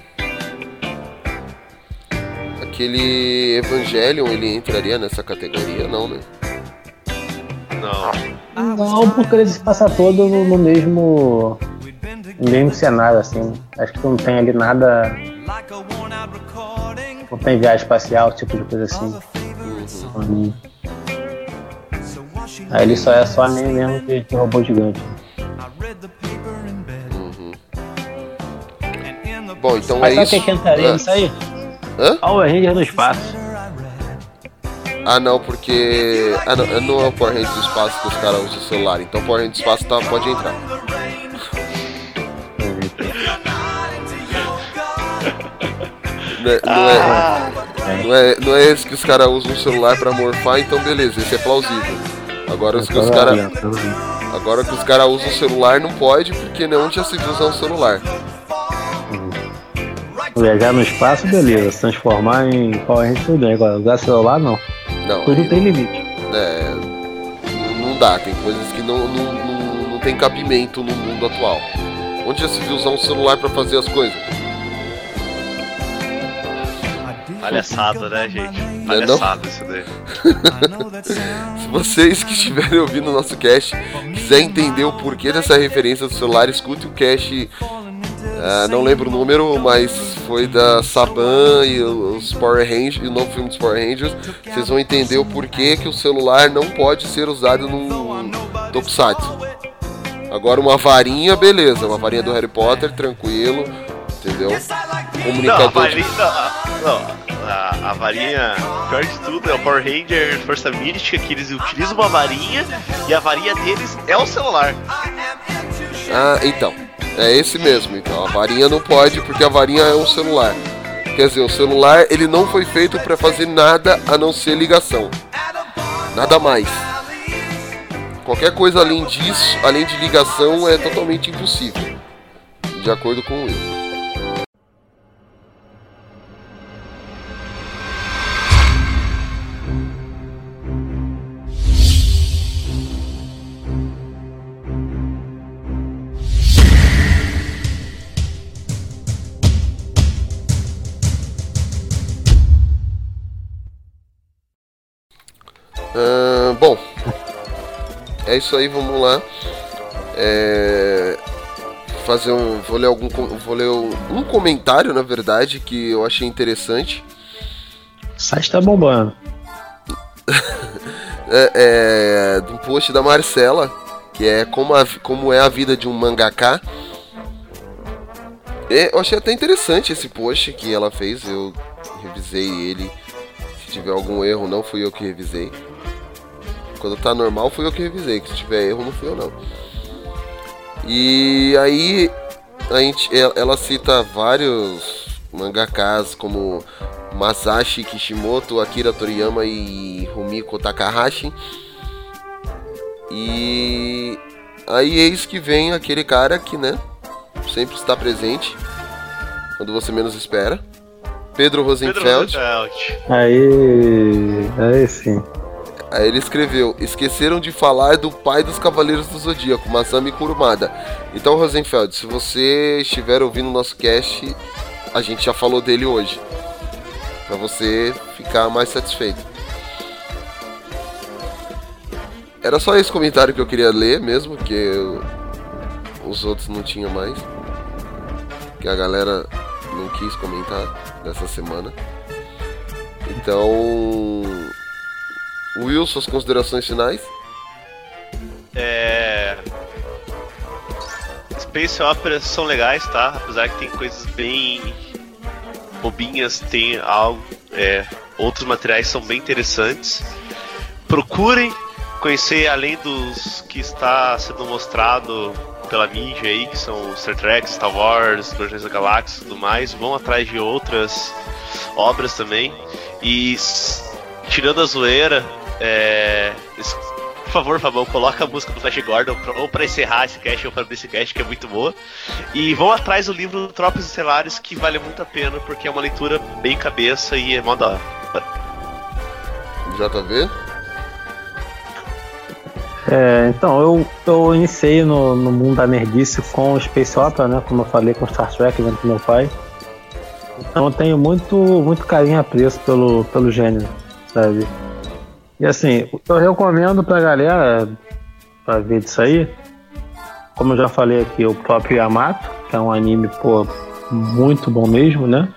Aquele Evangelion, ele entraria nessa categoria, não, né? Não. Não, porque ele se passa todo no, no mesmo... no mesmo cenário, assim. Acho que não tem ali nada... não tem viagem espacial, tipo de coisa assim. Uhum. Aí ele só é só anime mesmo de, de robô gigante. Uhum. Bom, então mas é isso. Mas sabe o que entraria nisso aí? Hã? Power Rangers no espaço. Ah não, porque... ah não, não é o Power Rangers do espaço que os caras usam o celular. Então o Power Rangers do espaço tá, pode entrar. Não é, não é, ah. não é, não é esse que os caras usam o celular pra morfar, então beleza, esse é plausível. Agora os que os caras. Agora que os caras usam o celular não pode, porque não tinha se usar o celular. Viajar no espaço, beleza. Se transformar em Power Rangers, tudo bem. Agora, usar celular, não. Não. Tudo tem limite. É. Não dá. Tem coisas que não, não, não, não tem cabimento no mundo atual. Onde já se viu usar um celular pra fazer as coisas? Palhaçada, né, gente? Palhaçada isso daí. Se vocês que estiverem ouvindo o nosso cast quiser entender o porquê dessa referência do celular, escute o cast... Uh, não lembro o número, mas foi da Saban e os Power Rangers, e o novo filme dos Power Rangers. Vocês vão entender o porquê que o celular não pode ser usado num tokusatsu. Agora uma varinha, beleza, uma varinha do Harry Potter, tranquilo, entendeu? Comunicador. Não, a varinha, não, a, a varinha, pior de tudo, é o Power Ranger Força Mística, que eles utilizam uma varinha e a varinha deles é o celular. Ah, então. É esse mesmo, então a varinha não pode porque a varinha é um celular. Quer dizer, o celular ele não foi feito pra fazer nada a não ser ligação. Nada mais. Qualquer coisa além disso, além de ligação, é totalmente impossível. De acordo com o eu. Uh, bom, é isso aí, vamos lá. É, fazer um, vou ler algum, vou ler um comentário, na verdade, que eu achei interessante. O site tá bombando. é, é, do post da Marcela, que é como, a, como é a vida de um mangaka. É, eu achei até interessante esse post que ela fez, eu revisei ele. Se tiver algum erro, não fui eu que revisei. Quando tá normal, fui eu que revisei. Que se tiver erro, não fui eu, não. E aí, a gente, ela cita vários mangakas, como Masashi Kishimoto, Akira Toriyama e Rumiko Takahashi. E aí, eis que vem aquele cara que, né, sempre está presente quando você menos espera. Pedro Rosenfeld. Aí, aí sim. Aí ele escreveu: esqueceram de falar do pai dos Cavaleiros do Zodíaco, Masami Kurumada. Então, Rosenfeld, se você estiver ouvindo o nosso cast, a gente já falou dele hoje, pra você ficar mais satisfeito. Era só esse comentário que eu queria ler mesmo, que eu... os outros não tinham mais, que a galera não quis comentar dessa semana. Então... Will, suas considerações finais? É... Space Operas são legais, tá? Apesar que tem coisas bem bobinhas, tem algo... É... Outros materiais são bem interessantes. Procurem conhecer além dos que está sendo mostrado pela mídia aí, que são Star Trek, Star Wars, Guardiões da Galáxia e tudo mais. Vão atrás de outras obras também. E... tirando a zoeira, é... por favor, Fabão, coloca a música do Flash Gordon pra... ou pra encerrar esse cast ou pra abrir esse cast, que é muito boa. E vão atrás do livro Tropas Estelares, que vale muito a pena, porque é uma leitura bem cabeça e é mó da hora. J V? É, então, eu, eu iniciei no, no mundo da nerdice com o Space Opera, né? Como eu falei, com Star Trek, junto com meu pai. Então eu tenho muito, muito carinho e apreço pelo, pelo gênero. Sabe? E assim, eu recomendo pra galera pra ver disso aí, como eu já falei aqui, o próprio Yamato, que é um anime, pô, muito bom mesmo, né?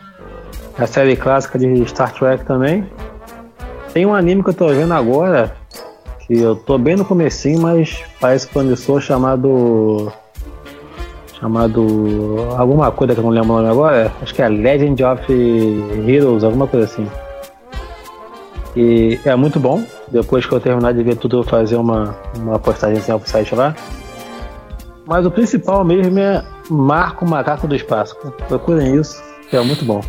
A série clássica de Star Trek também. Tem um anime que eu tô vendo agora, que eu tô bem no comecinho, mas parece promissor, chamado... chamado... alguma coisa que eu não lembro o nome agora, acho que é Legend of Heroes, alguma coisa assim. E é muito bom. Depois que eu terminar de ver tudo, eu vou fazer uma, uma postagem assim pro site lá. Mas o principal mesmo é Marco Macaco do Espaço. Procurem isso, que é muito bom.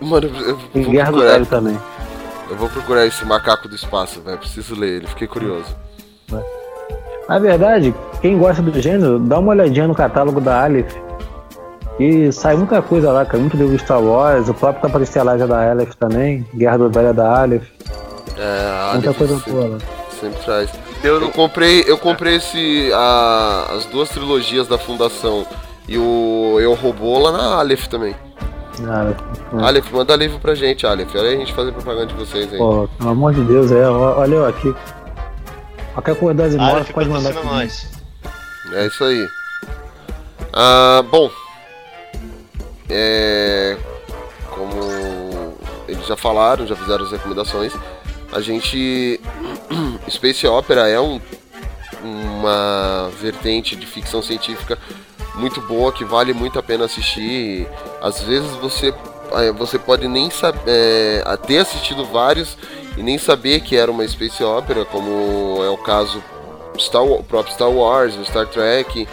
Mano, eu vou em Guerra do Hélio também. Eu vou procurar esse Macaco do Espaço, velho. Preciso ler ele, fiquei curioso. Na verdade, quem gosta do gênero, dá uma olhadinha no catálogo da Aleph. E sai muita coisa lá, cara. Muito livro de Star Wars, o próprio Capa Estelar é da Aleph também, Guerra do Velho é da Aleph. É, muita Aleph coisa boa lá. Sempre traz. Eu, eu comprei, eu comprei esse, a, as duas trilogias da Fundação e o Eu Robô lá na Aleph também. Aleph, é. Aleph, manda livro pra gente, Aleph. Olha aí a gente fazer propaganda de vocês aí. Pô, pelo amor de Deus, é, olha eu aqui. Qualquer coisa das imóveis pode mandar pra nós. É isso aí. Ah, bom. É, como eles já falaram, já fizeram as recomendações. A gente... Space Opera é um, uma vertente de ficção científica muito boa, que vale muito a pena assistir. Às vezes você, você pode nem saber, é, ter assistido vários e nem saber que era uma Space Opera, como é o caso Star, o próprio Star Wars, o Star Trek,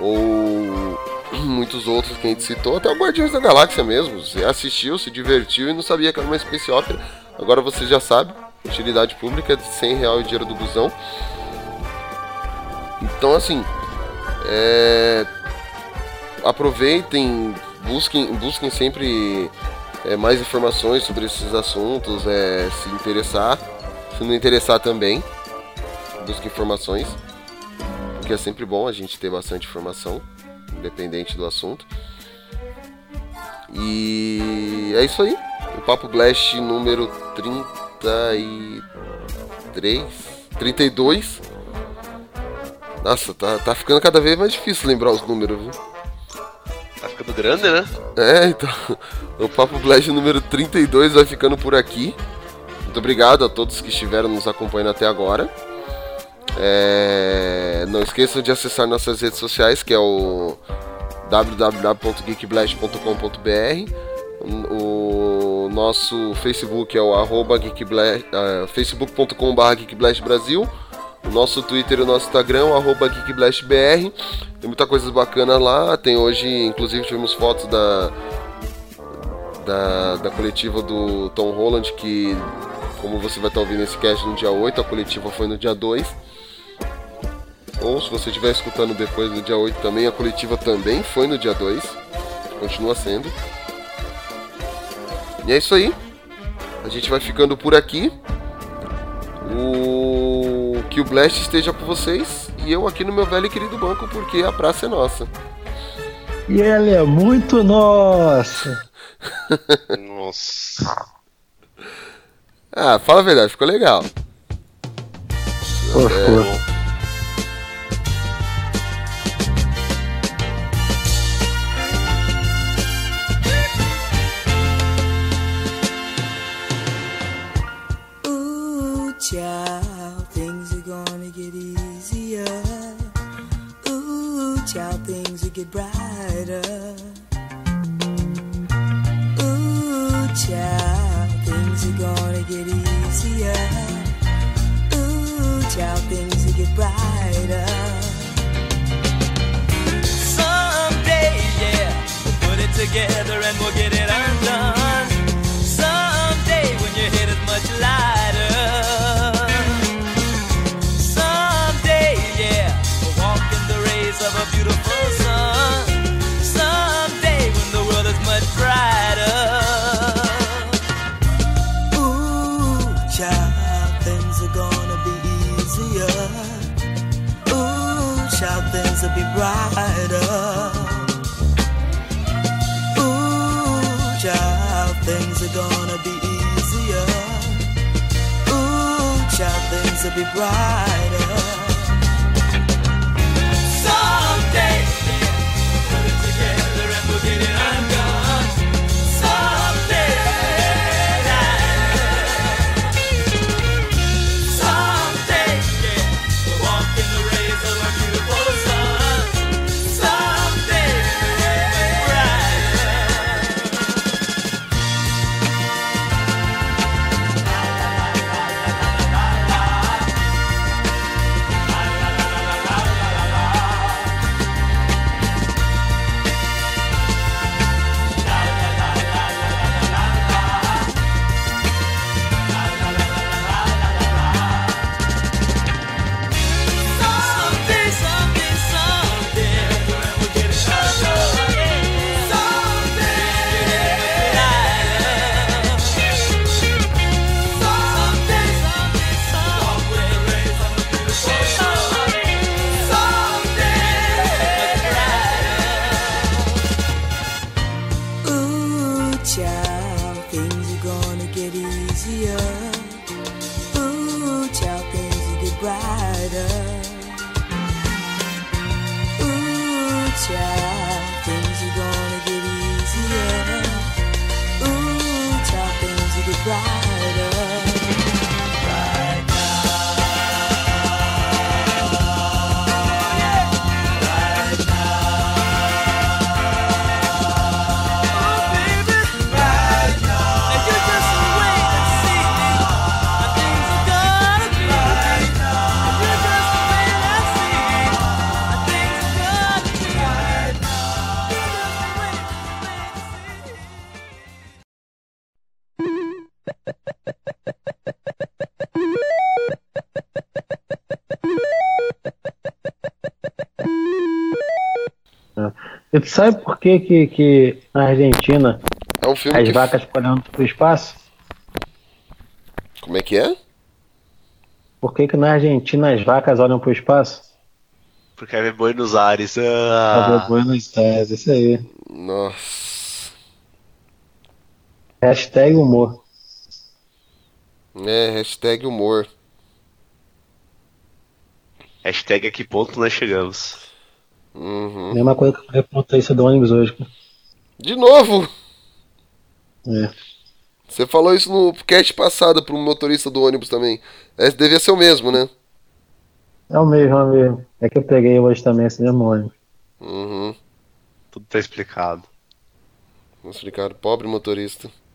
ou muitos outros que a gente citou, até o Guardiões da Galáxia mesmo. Você assistiu, se divertiu e não sabia que era uma Space Opera, agora você já sabe. Utilidade pública de cem reais, o dinheiro do busão. Então assim, é... aproveitem, busquem, busquem sempre é, mais informações sobre esses assuntos, é, se interessar, se não interessar também, busquem informações, porque é sempre bom a gente ter bastante informação, independente do assunto. E é isso aí, o Papo Blast número trinta e três, trinta e dois. Nossa, tá, tá ficando cada vez mais difícil lembrar os números, viu? Tá ficando grande, né? É, então. O Papo Blast número trinta e dois vai ficando por aqui. Muito obrigado a todos que estiveram nos acompanhando até agora. É... Não esqueçam de acessar nossas redes sociais, que é o w w w ponto geek blast ponto com ponto b r. O nosso Facebook é o arroba geekblast, uh, facebook ponto com ponto b r geekblastbrasil. O nosso Twitter e o nosso Instagram, arroba geekblastbr. Tem muita coisa bacana lá. Tem hoje, inclusive, tivemos fotos da, da, da coletiva do Tom Holland, que, como você vai estar ouvindo esse cast no dia oito, a coletiva foi no dia dois. Ou, se você estiver escutando depois do dia oito também, a coletiva também foi no dia dois. Continua sendo. E é isso aí. A gente vai ficando por aqui. O... Que o Blast esteja com vocês e eu aqui no meu velho e querido banco, porque a praça é nossa. E ela é muito nossa. Nossa. Ah, fala a verdade, ficou legal. Pô, é... Get brighter. Ooh, child, things are gonna get easier. Ooh, child, things will get brighter. Someday, yeah, we'll put it together and we'll get it undone. Someday, when your head is much lighter. Someday, yeah, we'll walk in the rays of a beautiful sun. To be brighter. Ooh, child, things are gonna be easier. Ooh, child, things will be brighter. Someday, yeah, put it together and we'll get it undone. Someday, someday, yeah, we'll walk in the rays of our beautiful sun. things are gonna get easier. Ooh, child, things will get brighter. Ooh, child, things are gonna get easier. Ooh, child, things will get brighter. Tu sabe por que, que, que na Argentina é um filme as que... vacas olhando pro espaço? Como é que é? Por que, que na Argentina as vacas olham pro espaço? Porque é Buenos Aires. Ah. É Buenos Aires, isso aí. Nossa. Hashtag humor. É, hashtag humor. Hashtag a que ponto nós chegamos. Uhum. Mesma coisa que eu reportei isso do ônibus hoje, cara. De novo? É. Você falou isso no podcast passado para um motorista do ônibus também. É, devia ser o mesmo, né? É o mesmo, é o mesmo. É que eu peguei hoje também esse mesmo ônibus. Uhum. Tudo tá explicado. Nossa, Ricardo, pobre motorista.